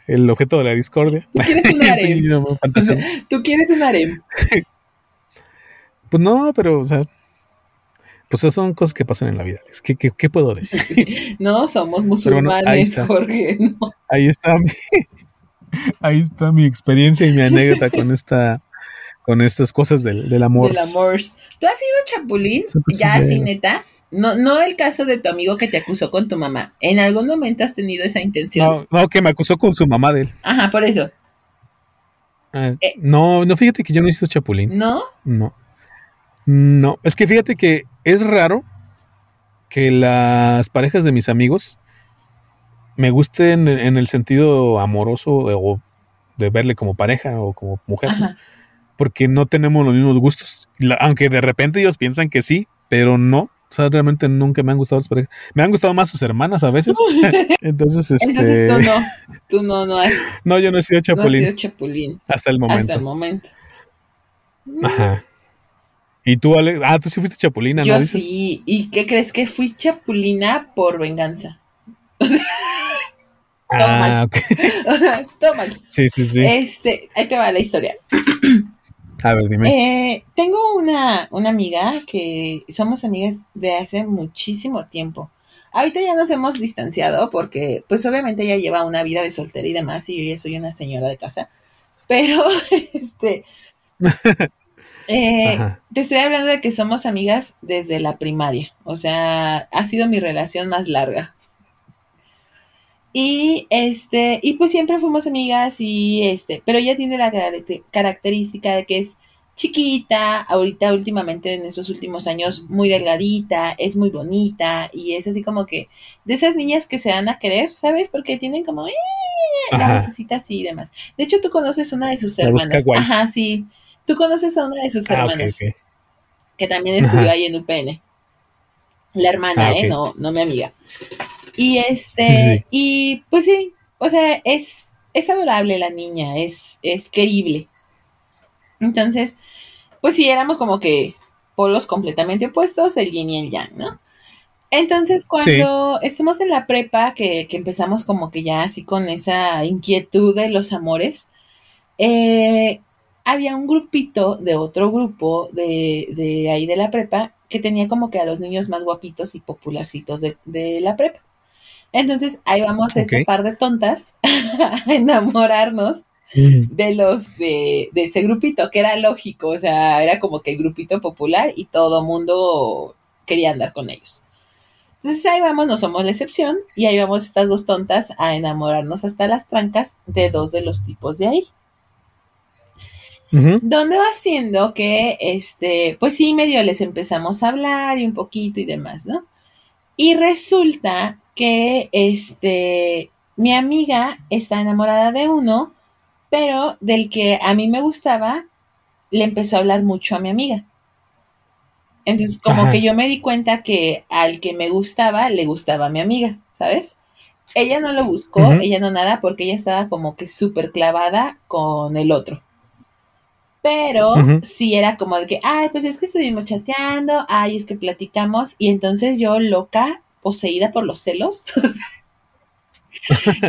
el objeto de la discordia. ¿Tú quieres un harem? Sí, no, ¿Tú quieres un harem? Pues no, pero, o sea, pues esas son cosas que pasan en la vida, Alex. ¿Qué, qué, qué puedo decir? No, somos musulmanes, bueno, Jorge. No. Ahí está mi, ahí está mi experiencia y mi anécdota con esta... Con estas cosas del, del amor. Del amor. ¿Tú has sido chapulín? Ya, así neta. No, no el caso de tu amigo que te acusó con tu mamá. ¿En algún momento has tenido esa intención? No, no, que me acusó con su mamá de él. Ajá, por eso. Eh, eh. No, no, fíjate que yo no he sido chapulín. ¿No? No. No, es que fíjate que es raro que las parejas de mis amigos me gusten en, en el sentido amoroso o de verle como pareja o como mujer. Ajá. Porque no tenemos los mismos gustos. La, aunque de repente ellos piensan que sí, pero no. O sea, realmente nunca me han gustado las parejas. Me han gustado más sus hermanas a veces. Entonces, este... Entonces tú no. Tú no, no has... No, yo no he sido chapulín. No he sido chapulín. Hasta el momento. Hasta el momento. Ajá. ¿Y tú, Alex? Ah, tú sí fuiste chapulina, ¿no? Yo sí. ¿Y qué crees? Que fui chapulina por venganza. Toma. Ah, okay. O sea, toma. Sí, sí, sí. Este, ahí te va la historia. A ver, dime. Eh, tengo una, una amiga que somos amigas de hace muchísimo tiempo. Ahorita ya nos hemos distanciado porque, pues, obviamente ella lleva una vida de soltera y demás, y yo ya soy una señora de casa. Pero, este... eh, te estoy hablando de que somos amigas desde la primaria. O sea, ha sido mi relación más larga. Y este, y pues siempre fuimos amigas y este, pero ella tiene la car- característica de que es chiquita, ahorita últimamente en estos últimos años muy delgadita, es muy bonita y es así como que de esas niñas que se dan a querer, ¿sabes? Porque tienen como eh, las vocecitas y demás. De hecho, tú conoces una de sus hermanas. Ajá, sí. Tú conoces a una de sus ah, hermanas. Okay, okay. Que también estudió Ajá. ahí en U P N. La hermana, ah, okay. eh, no, no mi amiga. Y este, sí, sí. y pues sí, o sea, es, es adorable la niña, es, es querible. Entonces, pues sí, éramos como que polos completamente opuestos, el yin y el yang, ¿no? Entonces, cuando sí. estamos en la prepa, que, que empezamos como que ya así con esa inquietud de los amores, eh, había un grupito de otro grupo de, de ahí de la prepa que tenía como que a los niños más guapitos y popularcitos de, de la prepa. Entonces, ahí vamos okay. este par de tontas a enamorarnos mm. de los de, de ese grupito, que era lógico, o sea, era como que el grupito popular y todo mundo quería andar con ellos. Entonces, ahí vamos, no somos la excepción, y ahí vamos estas dos tontas a enamorarnos hasta las trancas de dos de los tipos de ahí. Uh-huh. Donde va siendo que, este, pues sí, medio les empezamos a hablar y un poquito y demás, ¿no? Y resulta... que este mi amiga está enamorada de uno, pero del que a mí me gustaba, le empezó a hablar mucho a mi amiga. Entonces, como Ajá. que yo me di cuenta que al que me gustaba, le gustaba a mi amiga, ¿sabes? Ella no lo buscó, uh-huh. ella no nada, porque ella estaba como que súper clavada con el otro. Pero uh-huh. sí era como de que, ay, pues es que estuvimos chateando, ay, es que platicamos, y entonces yo loca, poseída por los celos.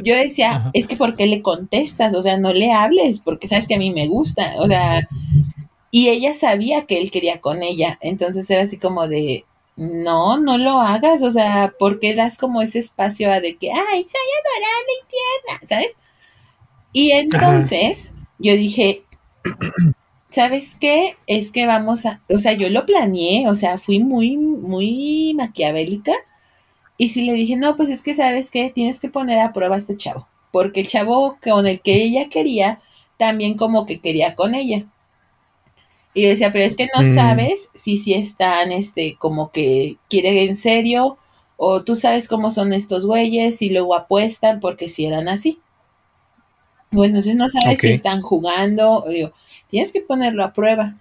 Yo decía, Ajá. es que ¿por qué le contestas? O sea, no le hables, porque sabes que a mí me gusta. O sea, y ella sabía que él quería con ella. Entonces era así como de, no, no lo hagas. O sea, ¿por qué das como ese espacio a de que, ay, soy adorable y tierna? ¿Sabes? Y entonces Ajá. yo dije, ¿sabes qué? Es que vamos a, o sea, yo lo planeé. O sea, fui muy, muy maquiavélica. Y sí le dije, no, pues es que ¿sabes qué? Tienes que poner a prueba a este chavo. Porque el chavo con el que ella quería, también como que quería con ella. Y yo decía, pero es que no mm. sabes si, si están, este, como que quieren en serio. O tú sabes cómo son estos güeyes y luego apuestan porque si eran así. Pues entonces no sabes okay. si están jugando. Digo, tienes que ponerlo a prueba.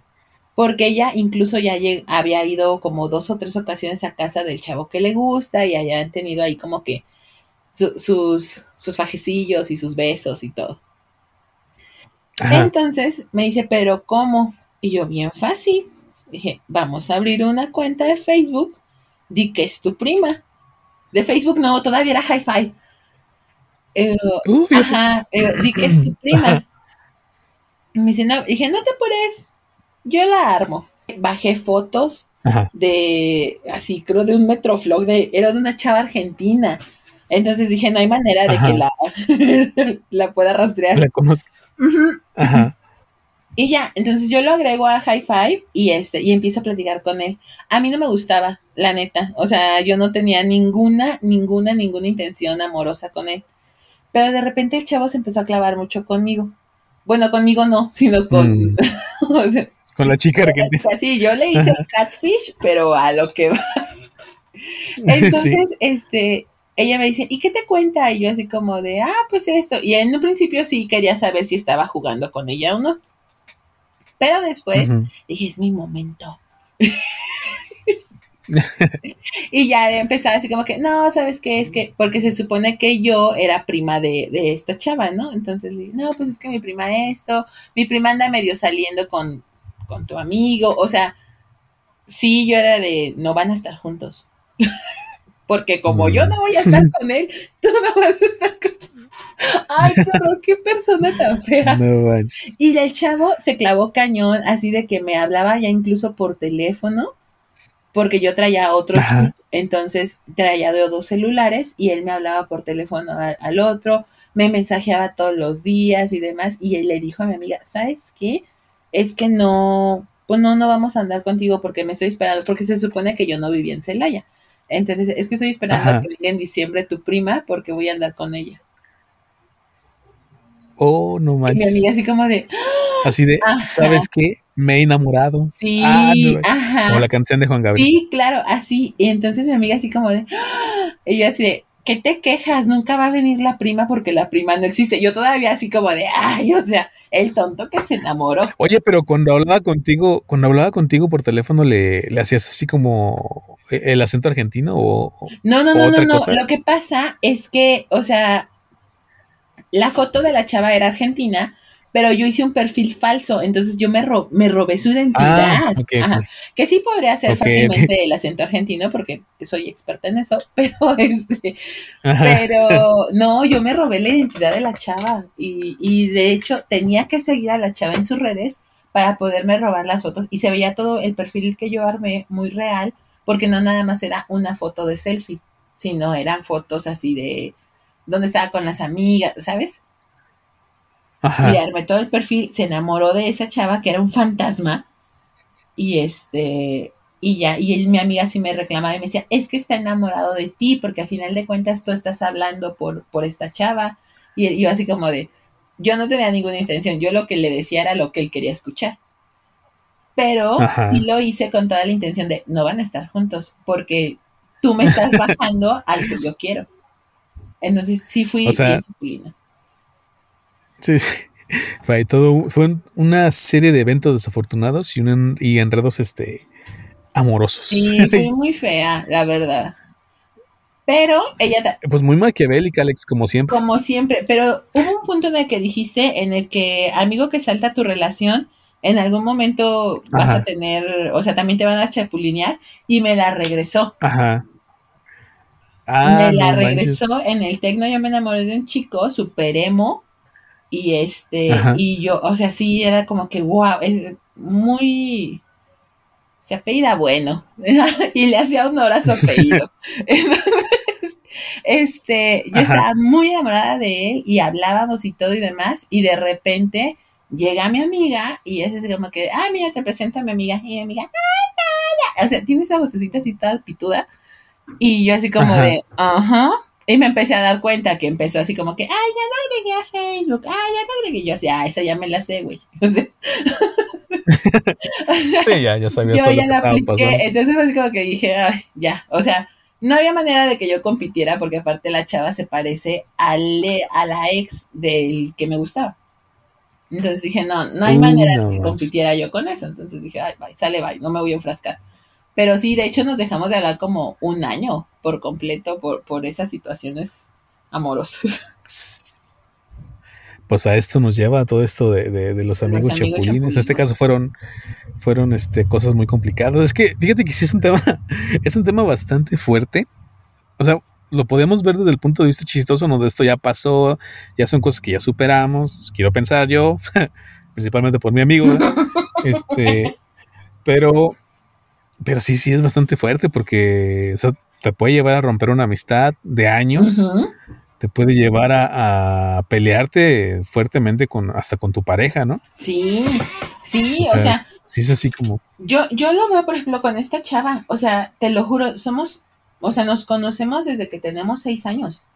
Porque ella incluso ya lleg- había ido como dos o tres ocasiones a casa del chavo que le gusta y habían tenido ahí como que su- sus, sus fajecillos y sus besos y todo. Ajá. Entonces me dice, ¿pero cómo? Y yo, bien fácil. Dije, vamos a abrir una cuenta de Facebook, di que es tu prima. De Facebook no, todavía era High Five. Eh, ajá, eh, di que es tu prima. Ajá. Y me dice, no, dije, no te apures. Yo la armo. Bajé fotos Ajá. de, así creo, de un metroflog, de, era de una chava argentina. Entonces dije, no hay manera de Ajá. que la, la pueda rastrear. La conozco. Uh-huh. Ajá. Y ya, entonces yo lo agrego a High Five y, este, y empiezo a platicar con él. A mí no me gustaba, la neta. O sea, yo no tenía ninguna, ninguna, ninguna intención amorosa con él. Pero de repente el chavo se empezó a clavar mucho conmigo. Bueno, conmigo no, sino con... Mm. O sea, con la chica argentina. Sí, yo le hice el catfish, pero a lo que va. Entonces, sí. este... Ella me dice, ¿y qué te cuenta? Y yo así como de, ah, pues esto. Y en un principio sí quería saber si estaba jugando con ella o no. Pero después uh-huh. dije, es mi momento. Y ya empezaba así como que, no, ¿sabes qué? Es que, porque se supone que yo era prima de, de esta chava, ¿no? Entonces, no, pues es que mi prima esto, mi prima anda medio saliendo con, con tu amigo. O sea, sí, yo era de, no van a estar juntos. Porque como mm. yo no voy a estar con él, tú no vas a estar con él. Ay, pero qué persona tan fea. No manches. Y el chavo se clavó cañón, así de que me hablaba ya incluso por teléfono, porque yo traía otro chip, entonces traía de dos celulares y él me hablaba por teléfono a, al otro, me mensajeaba todos los días y demás, y él le dijo a mi amiga, ¿sabes qué? Es que no, pues no, no vamos a andar contigo porque me estoy esperando, porque se supone que yo no vivía en Celaya. Entonces, es que estoy esperando Ajá. que venga en diciembre tu prima porque voy a andar con ella. Oh, no manches. Y mi amiga así como de... Así de, Ajá. ¿sabes qué? Me he enamorado. Sí, ah, no. Ajá. Como la canción de Juan Gabriel. Sí, claro, así. Y entonces mi amiga así como de... Y yo así de, ¿qué te quejas? Nunca va a venir la prima porque la prima no existe. Yo todavía así como de, ay, o sea, el tonto que se enamoró. Oye, pero cuando hablaba contigo, cuando hablaba contigo por teléfono, ¿le, le hacías así como el acento argentino o no, no, o no, otra no, cosa? No. Lo que pasa es que, o sea, la foto de la chava era argentina, pero yo hice un perfil falso, entonces yo me, ro- me robé su identidad. Ah, okay, Ajá. Okay. Que sí podría hacer okay, fácilmente okay. el acento argentino, porque soy experta en eso, pero este, pero no, yo me robé la identidad de la chava, y, y de hecho tenía que seguir a la chava en sus redes para poderme robar las fotos, y se veía todo el perfil que yo armé muy real, porque no nada más era una foto de selfie, sino eran fotos así de donde estaba con las amigas, ¿sabes? Ajá. Le armé todo el perfil, se enamoró de esa chava que era un fantasma y este y ya, y él, mi amiga sí me reclamaba y me decía, es que está enamorado de ti porque al final de cuentas tú estás hablando por, por esta chava, y, y yo así como de, yo no tenía ninguna intención, yo lo que le decía era lo que él quería escuchar, pero Ajá. sí lo hice con toda la intención de, no van a estar juntos porque tú me estás bajando al que yo quiero, entonces sí fui o sea, disciplina. Sí, sí. Fue todo, fue una serie de eventos desafortunados y, un, y enredos este amorosos. Sí, fue muy fea, la verdad. Pero ella... Ta- pues muy maquiavélica, Alex, como siempre. Como siempre, pero hubo un punto en el que dijiste, en el que, amigo que salta tu relación, en algún momento vas Ajá. a tener, o sea, también te van a chapulinear, y me la regresó. Ajá. Ah, me la no regresó manches. En el tecno, yo me enamoré de un chico, super emo, y este Ajá. y yo, o sea, sí era como que wow, es muy se apellida bueno y le hacía honor a su apellido. Entonces, este yo Ajá. estaba muy enamorada de él y hablábamos y todo y demás, y de repente llega mi amiga y es así como que, ah, mira, te presento a mi amiga, y mi amiga, ¡ay, ay, ay! O sea, tiene esa vocecita así toda pituda, y yo así como Ajá. de, ajá, y me empecé a dar cuenta que empezó así como que, ay, ya no agregué a Facebook, ay, ya no agregué. Y yo así, ah, esa ya me la sé, güey. O sea, sí, ya, ya sabía. Yo ya la apliqué, pasando. Entonces así como que dije, ay, ya. O sea, no había manera de que yo compitiera porque aparte la chava se parece a, le- a la ex del que me gustaba. Entonces dije, no, no hay Uy, manera no de que más. compitiera yo con eso. Entonces dije, ay, bye, sale, bye, no me voy a enfrascar. Pero sí, de hecho nos dejamos de hablar como un año por completo por, por esas situaciones amorosas. Pues a esto nos lleva a todo esto de, de, de los amigos, amigos chapulines. chapulines. En este caso fueron, fueron este, cosas muy complicadas. Es que fíjate que sí es un tema, es un tema bastante fuerte. O sea, lo podemos ver desde el punto de vista chistoso, no, de esto ya pasó, ya son cosas que ya superamos, quiero pensar yo, principalmente por mi amigo, ¿verdad? Este, pero Pero sí, sí es bastante fuerte porque, o sea, te puede llevar a romper una amistad de años, uh-huh. te puede llevar a, a pelearte fuertemente con hasta con tu pareja, ¿no? Sí, sí, o sea, o sea es, sí es así como... Yo, yo lo veo, por ejemplo, con esta chava, o sea, te lo juro, somos, o sea, nos conocemos desde que tenemos seis años.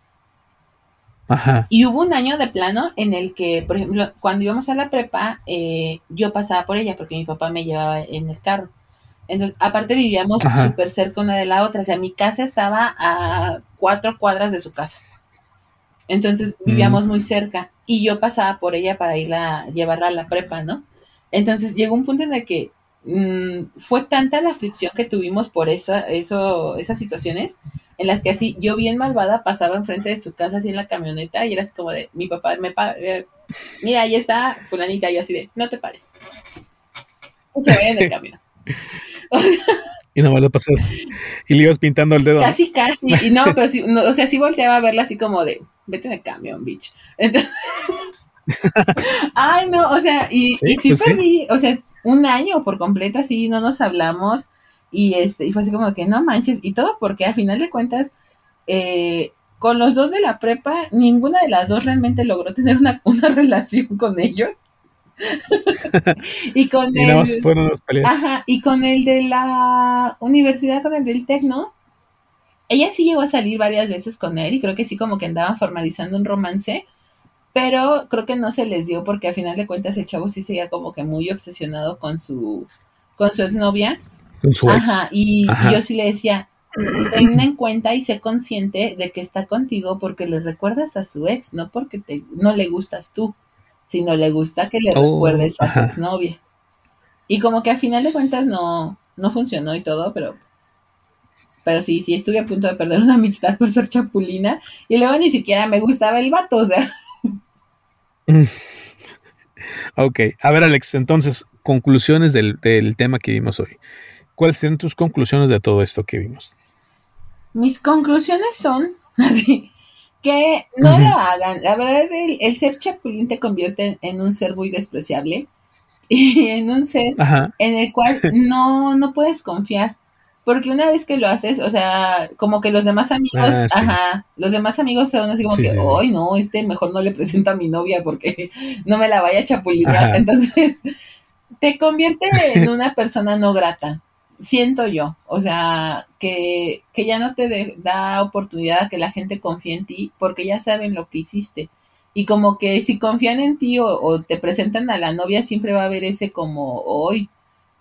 Ajá. Y hubo un año de plano en el que, por ejemplo, cuando íbamos a la prepa, eh, yo pasaba por ella porque mi papá me llevaba en el carro. Entonces, aparte vivíamos súper cerca una de la otra, o sea, mi casa estaba a cuatro cuadras de su casa. Entonces, vivíamos mm. muy cerca y yo pasaba por ella para irla, llevarla a la prepa, ¿no? Entonces, llegó un punto en el que mmm, fue tanta la aflicción que tuvimos por esa, eso, esas situaciones, en las que así, yo bien malvada pasaba enfrente de su casa así en la camioneta y era así como de, mi papá me pa- mira, ahí está fulanita, yo así de, no te pares. Se ve en el camino. O sea, y nomás lo pasas y le ibas pintando el dedo. Casi, casi. Y no, pero sí, no, o sea, sí volteaba a verla así como de, vete de camión, bitch. Entonces, ay, no, o sea, y sí, y sí pues perdí, sí. O sea, un año por completo así, no nos hablamos y este y fue así como que no manches. Y todo porque a final de cuentas, eh, con los dos de la prepa, ninguna de las dos realmente logró tener una, una relación con ellos. y con y el fueron las peleas. Ajá, y con el de la universidad, con el del Tecno, ella sí llegó a salir varias veces con él y creo que sí como que andaban formalizando un romance, pero creo que no se les dio porque a final de cuentas el chavo sí seguía como que muy obsesionado con su con su exnovia. Con su ex. Ajá, y, Ajá. y yo sí le decía, ten en cuenta y sé consciente de que está contigo porque le recuerdas a su ex, no porque te no le gustas tú, sino le gusta que le oh, recuerdes a su exnovia. Y como que a final de cuentas no, no funcionó y todo, pero pero sí, sí estuve a punto de perder una amistad por ser chapulina, y luego ni siquiera me gustaba el vato, o sea. Ok, a ver Alex, entonces, conclusiones del, del tema que vimos hoy. ¿Cuáles serían tus conclusiones de todo esto que vimos? Mis conclusiones son, así... que no uh-huh. lo hagan, la verdad el, el ser chapulín te convierte en, en un ser muy despreciable y en un ser Ajá. en el cual no, no puedes confiar, porque una vez que lo haces, o sea, como que los demás amigos, ah, sí. ajá, los demás amigos se van así como sí, que, sí, sí. ay no, este mejor no le presento a mi novia porque no me la vaya a chapulinear, entonces te convierte en una persona no grata. Siento yo, o sea, que, que ya no te de, da oportunidad a que la gente confíe en ti porque ya saben lo que hiciste. Y como que si confían en ti o, o te presentan a la novia, siempre va a haber ese como, hoy,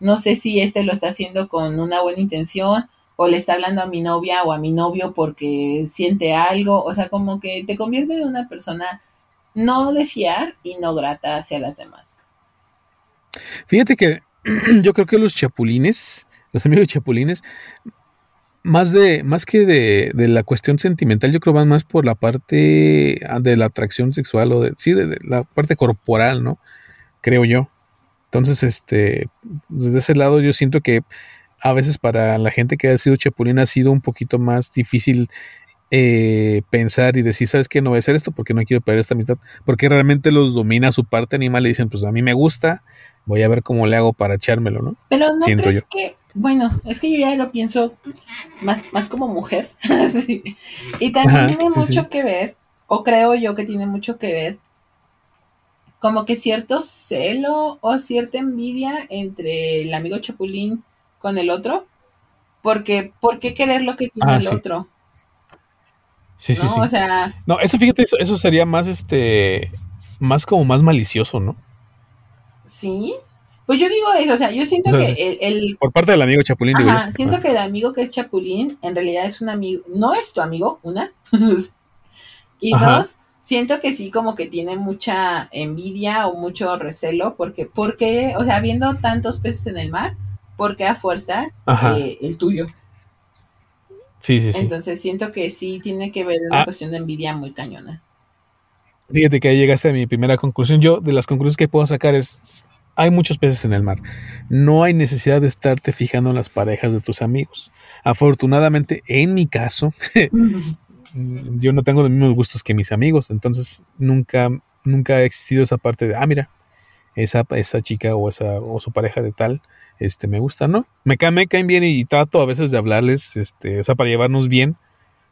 no sé si este lo está haciendo con una buena intención o le está hablando a mi novia o a mi novio porque siente algo. O sea, como que te convierte en una persona no de fiar y no grata hacia las demás. Fíjate que yo creo que los chapulines... Los amigos chapulines, más de más que de, de la cuestión sentimental, yo creo van más por la parte de la atracción sexual o de, sí, de, de la parte corporal, ¿no? Creo yo. Entonces, este, desde ese lado yo siento que a veces para la gente que ha sido chapulina ha sido un poquito más difícil eh, pensar y decir, ¿sabes qué? No voy a hacer esto porque no quiero perder esta amistad, porque realmente los domina su parte animal y dicen, pues a mí me gusta, voy a ver cómo le hago para echármelo, ¿no? Pero no siento crees yo. Que Bueno, es que yo ya lo pienso más, más como mujer. sí. Y también Ajá, tiene sí, mucho sí. que ver, o creo yo que tiene mucho que ver, como que cierto celo o cierta envidia entre el amigo chapulín con el otro, porque ¿por qué querer lo que tiene ah, el sí. otro? Sí, sí, ¿no? sí. O sea, no, eso fíjate, eso, eso sería más este más como más malicioso, ¿no? Sí. Pues yo digo eso, o sea, yo siento o sea, que el, el... Por parte del amigo chapulín. Ajá, digo yo. siento ah. que el amigo que es chapulín en realidad es un amigo, no es tu amigo, una. y Ajá. dos, siento que sí como que tiene mucha envidia o mucho recelo, porque, porque o sea, habiendo tantos peces en el mar, porque a fuerzas eh, el tuyo. Sí, sí, sí. Entonces siento que sí tiene que ver una ah. cuestión de envidia muy cañona. Fíjate que ahí llegaste a mi primera conclusión. Yo, de las conclusiones que puedo sacar es... Hay muchos peces en el mar. No hay necesidad de estarte fijando en las parejas de tus amigos. Afortunadamente, en mi caso, yo no tengo los mismos gustos que mis amigos. Entonces, nunca, nunca ha existido esa parte de, ah, mira, esa, esa chica o esa o su pareja de tal, este, me gusta, ¿no? Me, ca- me caen bien y, y trato a veces de hablarles, este, o sea, para llevarnos bien.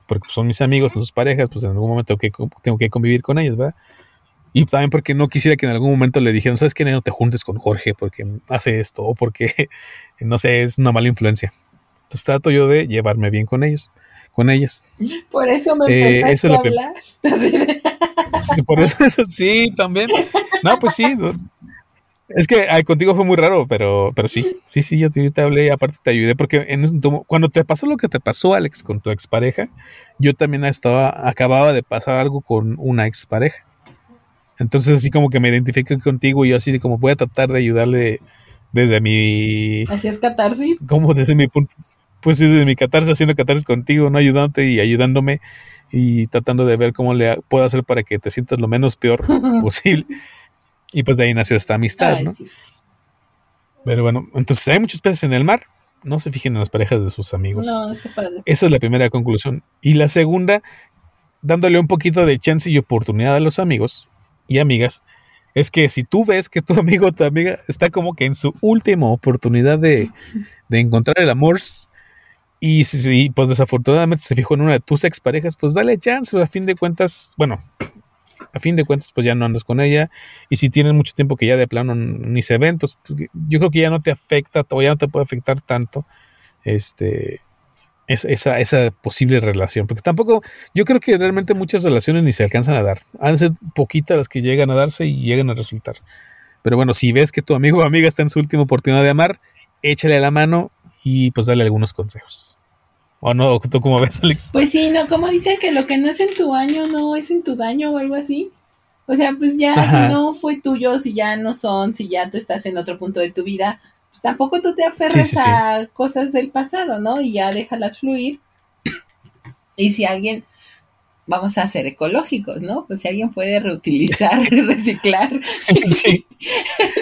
porque son mis amigos, son sus parejas, pues en algún momento tengo que, tengo que convivir con ellos, ¿verdad? Y también porque no quisiera que en algún momento le dijeran, ¿sabes qué? No te juntes con Jorge porque hace esto o porque, no sé, es una mala influencia. Entonces trato yo de llevarme bien con ellos, con ellas. Por eso me eh, eso a hablar. Sí, por eso, eso sí, también. No, pues sí. Es que ay, contigo fue muy raro, pero, pero sí, sí, sí, yo te, yo te hablé y aparte te ayudé porque en, cuando te pasó lo que te pasó, Alex, con tu expareja, yo también estaba, acababa de pasar algo con una expareja. Entonces así como que me identifico contigo y yo así de como voy a tratar de ayudarle desde mi... ¿Así es catarsis? Como desde mi punto, pues desde mi catarsis, haciendo catarsis contigo, no ayudándote y ayudándome y tratando de ver cómo le puedo hacer para que te sientas lo menos peor posible. Y pues de ahí nació esta amistad, Ay, ¿no? Sí. Pero bueno, entonces hay muchos peces en el mar. No se fijen en las parejas de sus amigos. No, es que padre. Esa es la primera conclusión. Y la segunda, dándole un poquito de chance y oportunidad a los amigos y amigas, es que si tú ves que tu amigo o tu amiga está como que en su última oportunidad de, de encontrar el amor y si, si pues desafortunadamente se fijó en una de tus exparejas, pues dale chance. A fin de cuentas, bueno... a fin de cuentas pues ya no andas con ella y si tienen mucho tiempo que ya de plano ni se ven, pues yo creo que ya no te afecta o ya no te puede afectar tanto este esa, esa posible relación, porque tampoco yo creo que realmente muchas relaciones ni se alcanzan a dar, han de ser poquitas las que llegan a darse y llegan a resultar, pero bueno, si ves que tu amigo o amiga está en su última oportunidad de amar, échale la mano y pues dale algunos consejos. ¿O no? ¿Tú cómo ves, Alex? Pues sí, no, como dicen que lo que no es en tu año no es en tu daño o algo así. O sea, pues ya, Ajá. si no fue tuyo, si ya no son, si ya tú estás en otro punto de tu vida, pues tampoco tú te aferras sí, sí, sí. a cosas del pasado, ¿no? Y ya déjalas fluir. Y si alguien, vamos a ser ecológicos, ¿no? Pues si alguien puede reutilizar, reciclar. Sí.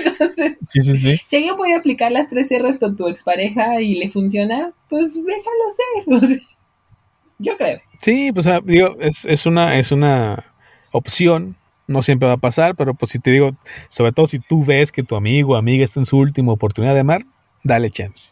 Entonces, sí, sí, sí. Si alguien puede aplicar las tres R's con tu expareja y le funciona, pues déjalo ser. O sea, yo creo. Sí, pues digo, es, es una, es una opción. No siempre va a pasar, pero pues si te digo, sobre todo si tú ves que tu amigo o amiga está en su última oportunidad de amar, dale chance.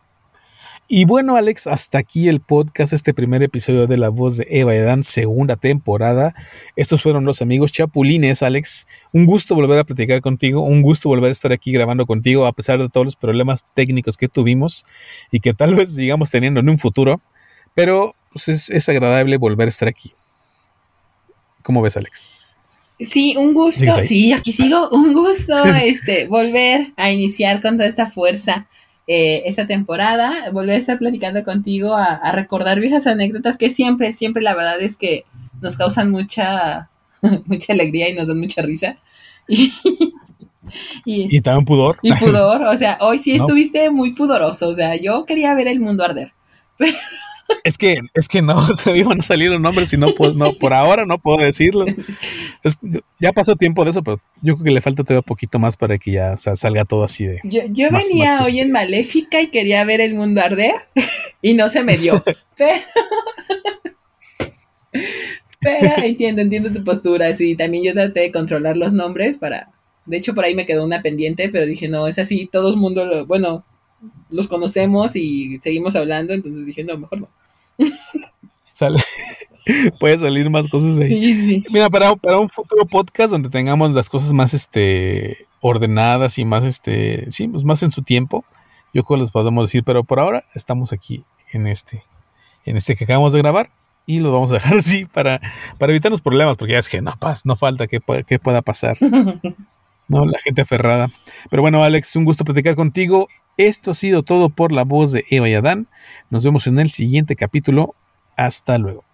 Y bueno, Alex, hasta aquí el podcast, este primer episodio de La Voz de Eva y Adán, segunda temporada. Estos fueron los amigos chapulines, Alex. Un gusto volver a platicar contigo, un gusto volver a estar aquí grabando contigo, a pesar de todos los problemas técnicos que tuvimos y que tal vez sigamos teniendo en un futuro. Pero pues, es, es agradable volver a estar aquí. ¿Cómo ves, Alex? Sí, un gusto. Sí, aquí sigo. Un gusto este, volver a iniciar con toda esta fuerza. Eh, esta temporada, volver a estar platicando contigo, a, a recordar viejas anécdotas que siempre, siempre la verdad es que nos causan mucha mucha alegría y nos dan mucha risa y, y, y también pudor y pudor, o sea, hoy sí no. Estuviste muy pudoroso, o sea, yo quería ver el mundo arder, pero es que es que no, o se iban a salir los nombres si no, pues, no, por ahora no puedo decirlos, es, ya pasó tiempo de eso, pero yo creo que le falta todavía poquito más para que ya o sea, salga todo así de yo, yo más, venía más hoy este. en Maléfica y quería ver el mundo arder y no se me dio, pero pero entiendo, entiendo tu postura, sí, también yo traté de controlar los nombres para, de hecho por ahí me quedó una pendiente, pero dije no, es así, todo el mundo, lo, bueno los conocemos y seguimos hablando, entonces dije no, mejor no. Sale. Puede salir más cosas ahí. Sí, sí. Mira, para, para un futuro podcast donde tengamos las cosas más este ordenadas y más este sí, pues más en su tiempo, yo creo que les podemos decir, pero por ahora estamos aquí en este en este que acabamos de grabar y lo vamos a dejar así para, para evitar los problemas, porque ya es que no pasa, no falta que, que pueda pasar. No, la gente aferrada. Pero bueno, Alex, un gusto platicar contigo. Esto ha sido todo por La Voz de Eva y Adán. Nos vemos en el siguiente capítulo. Hasta luego.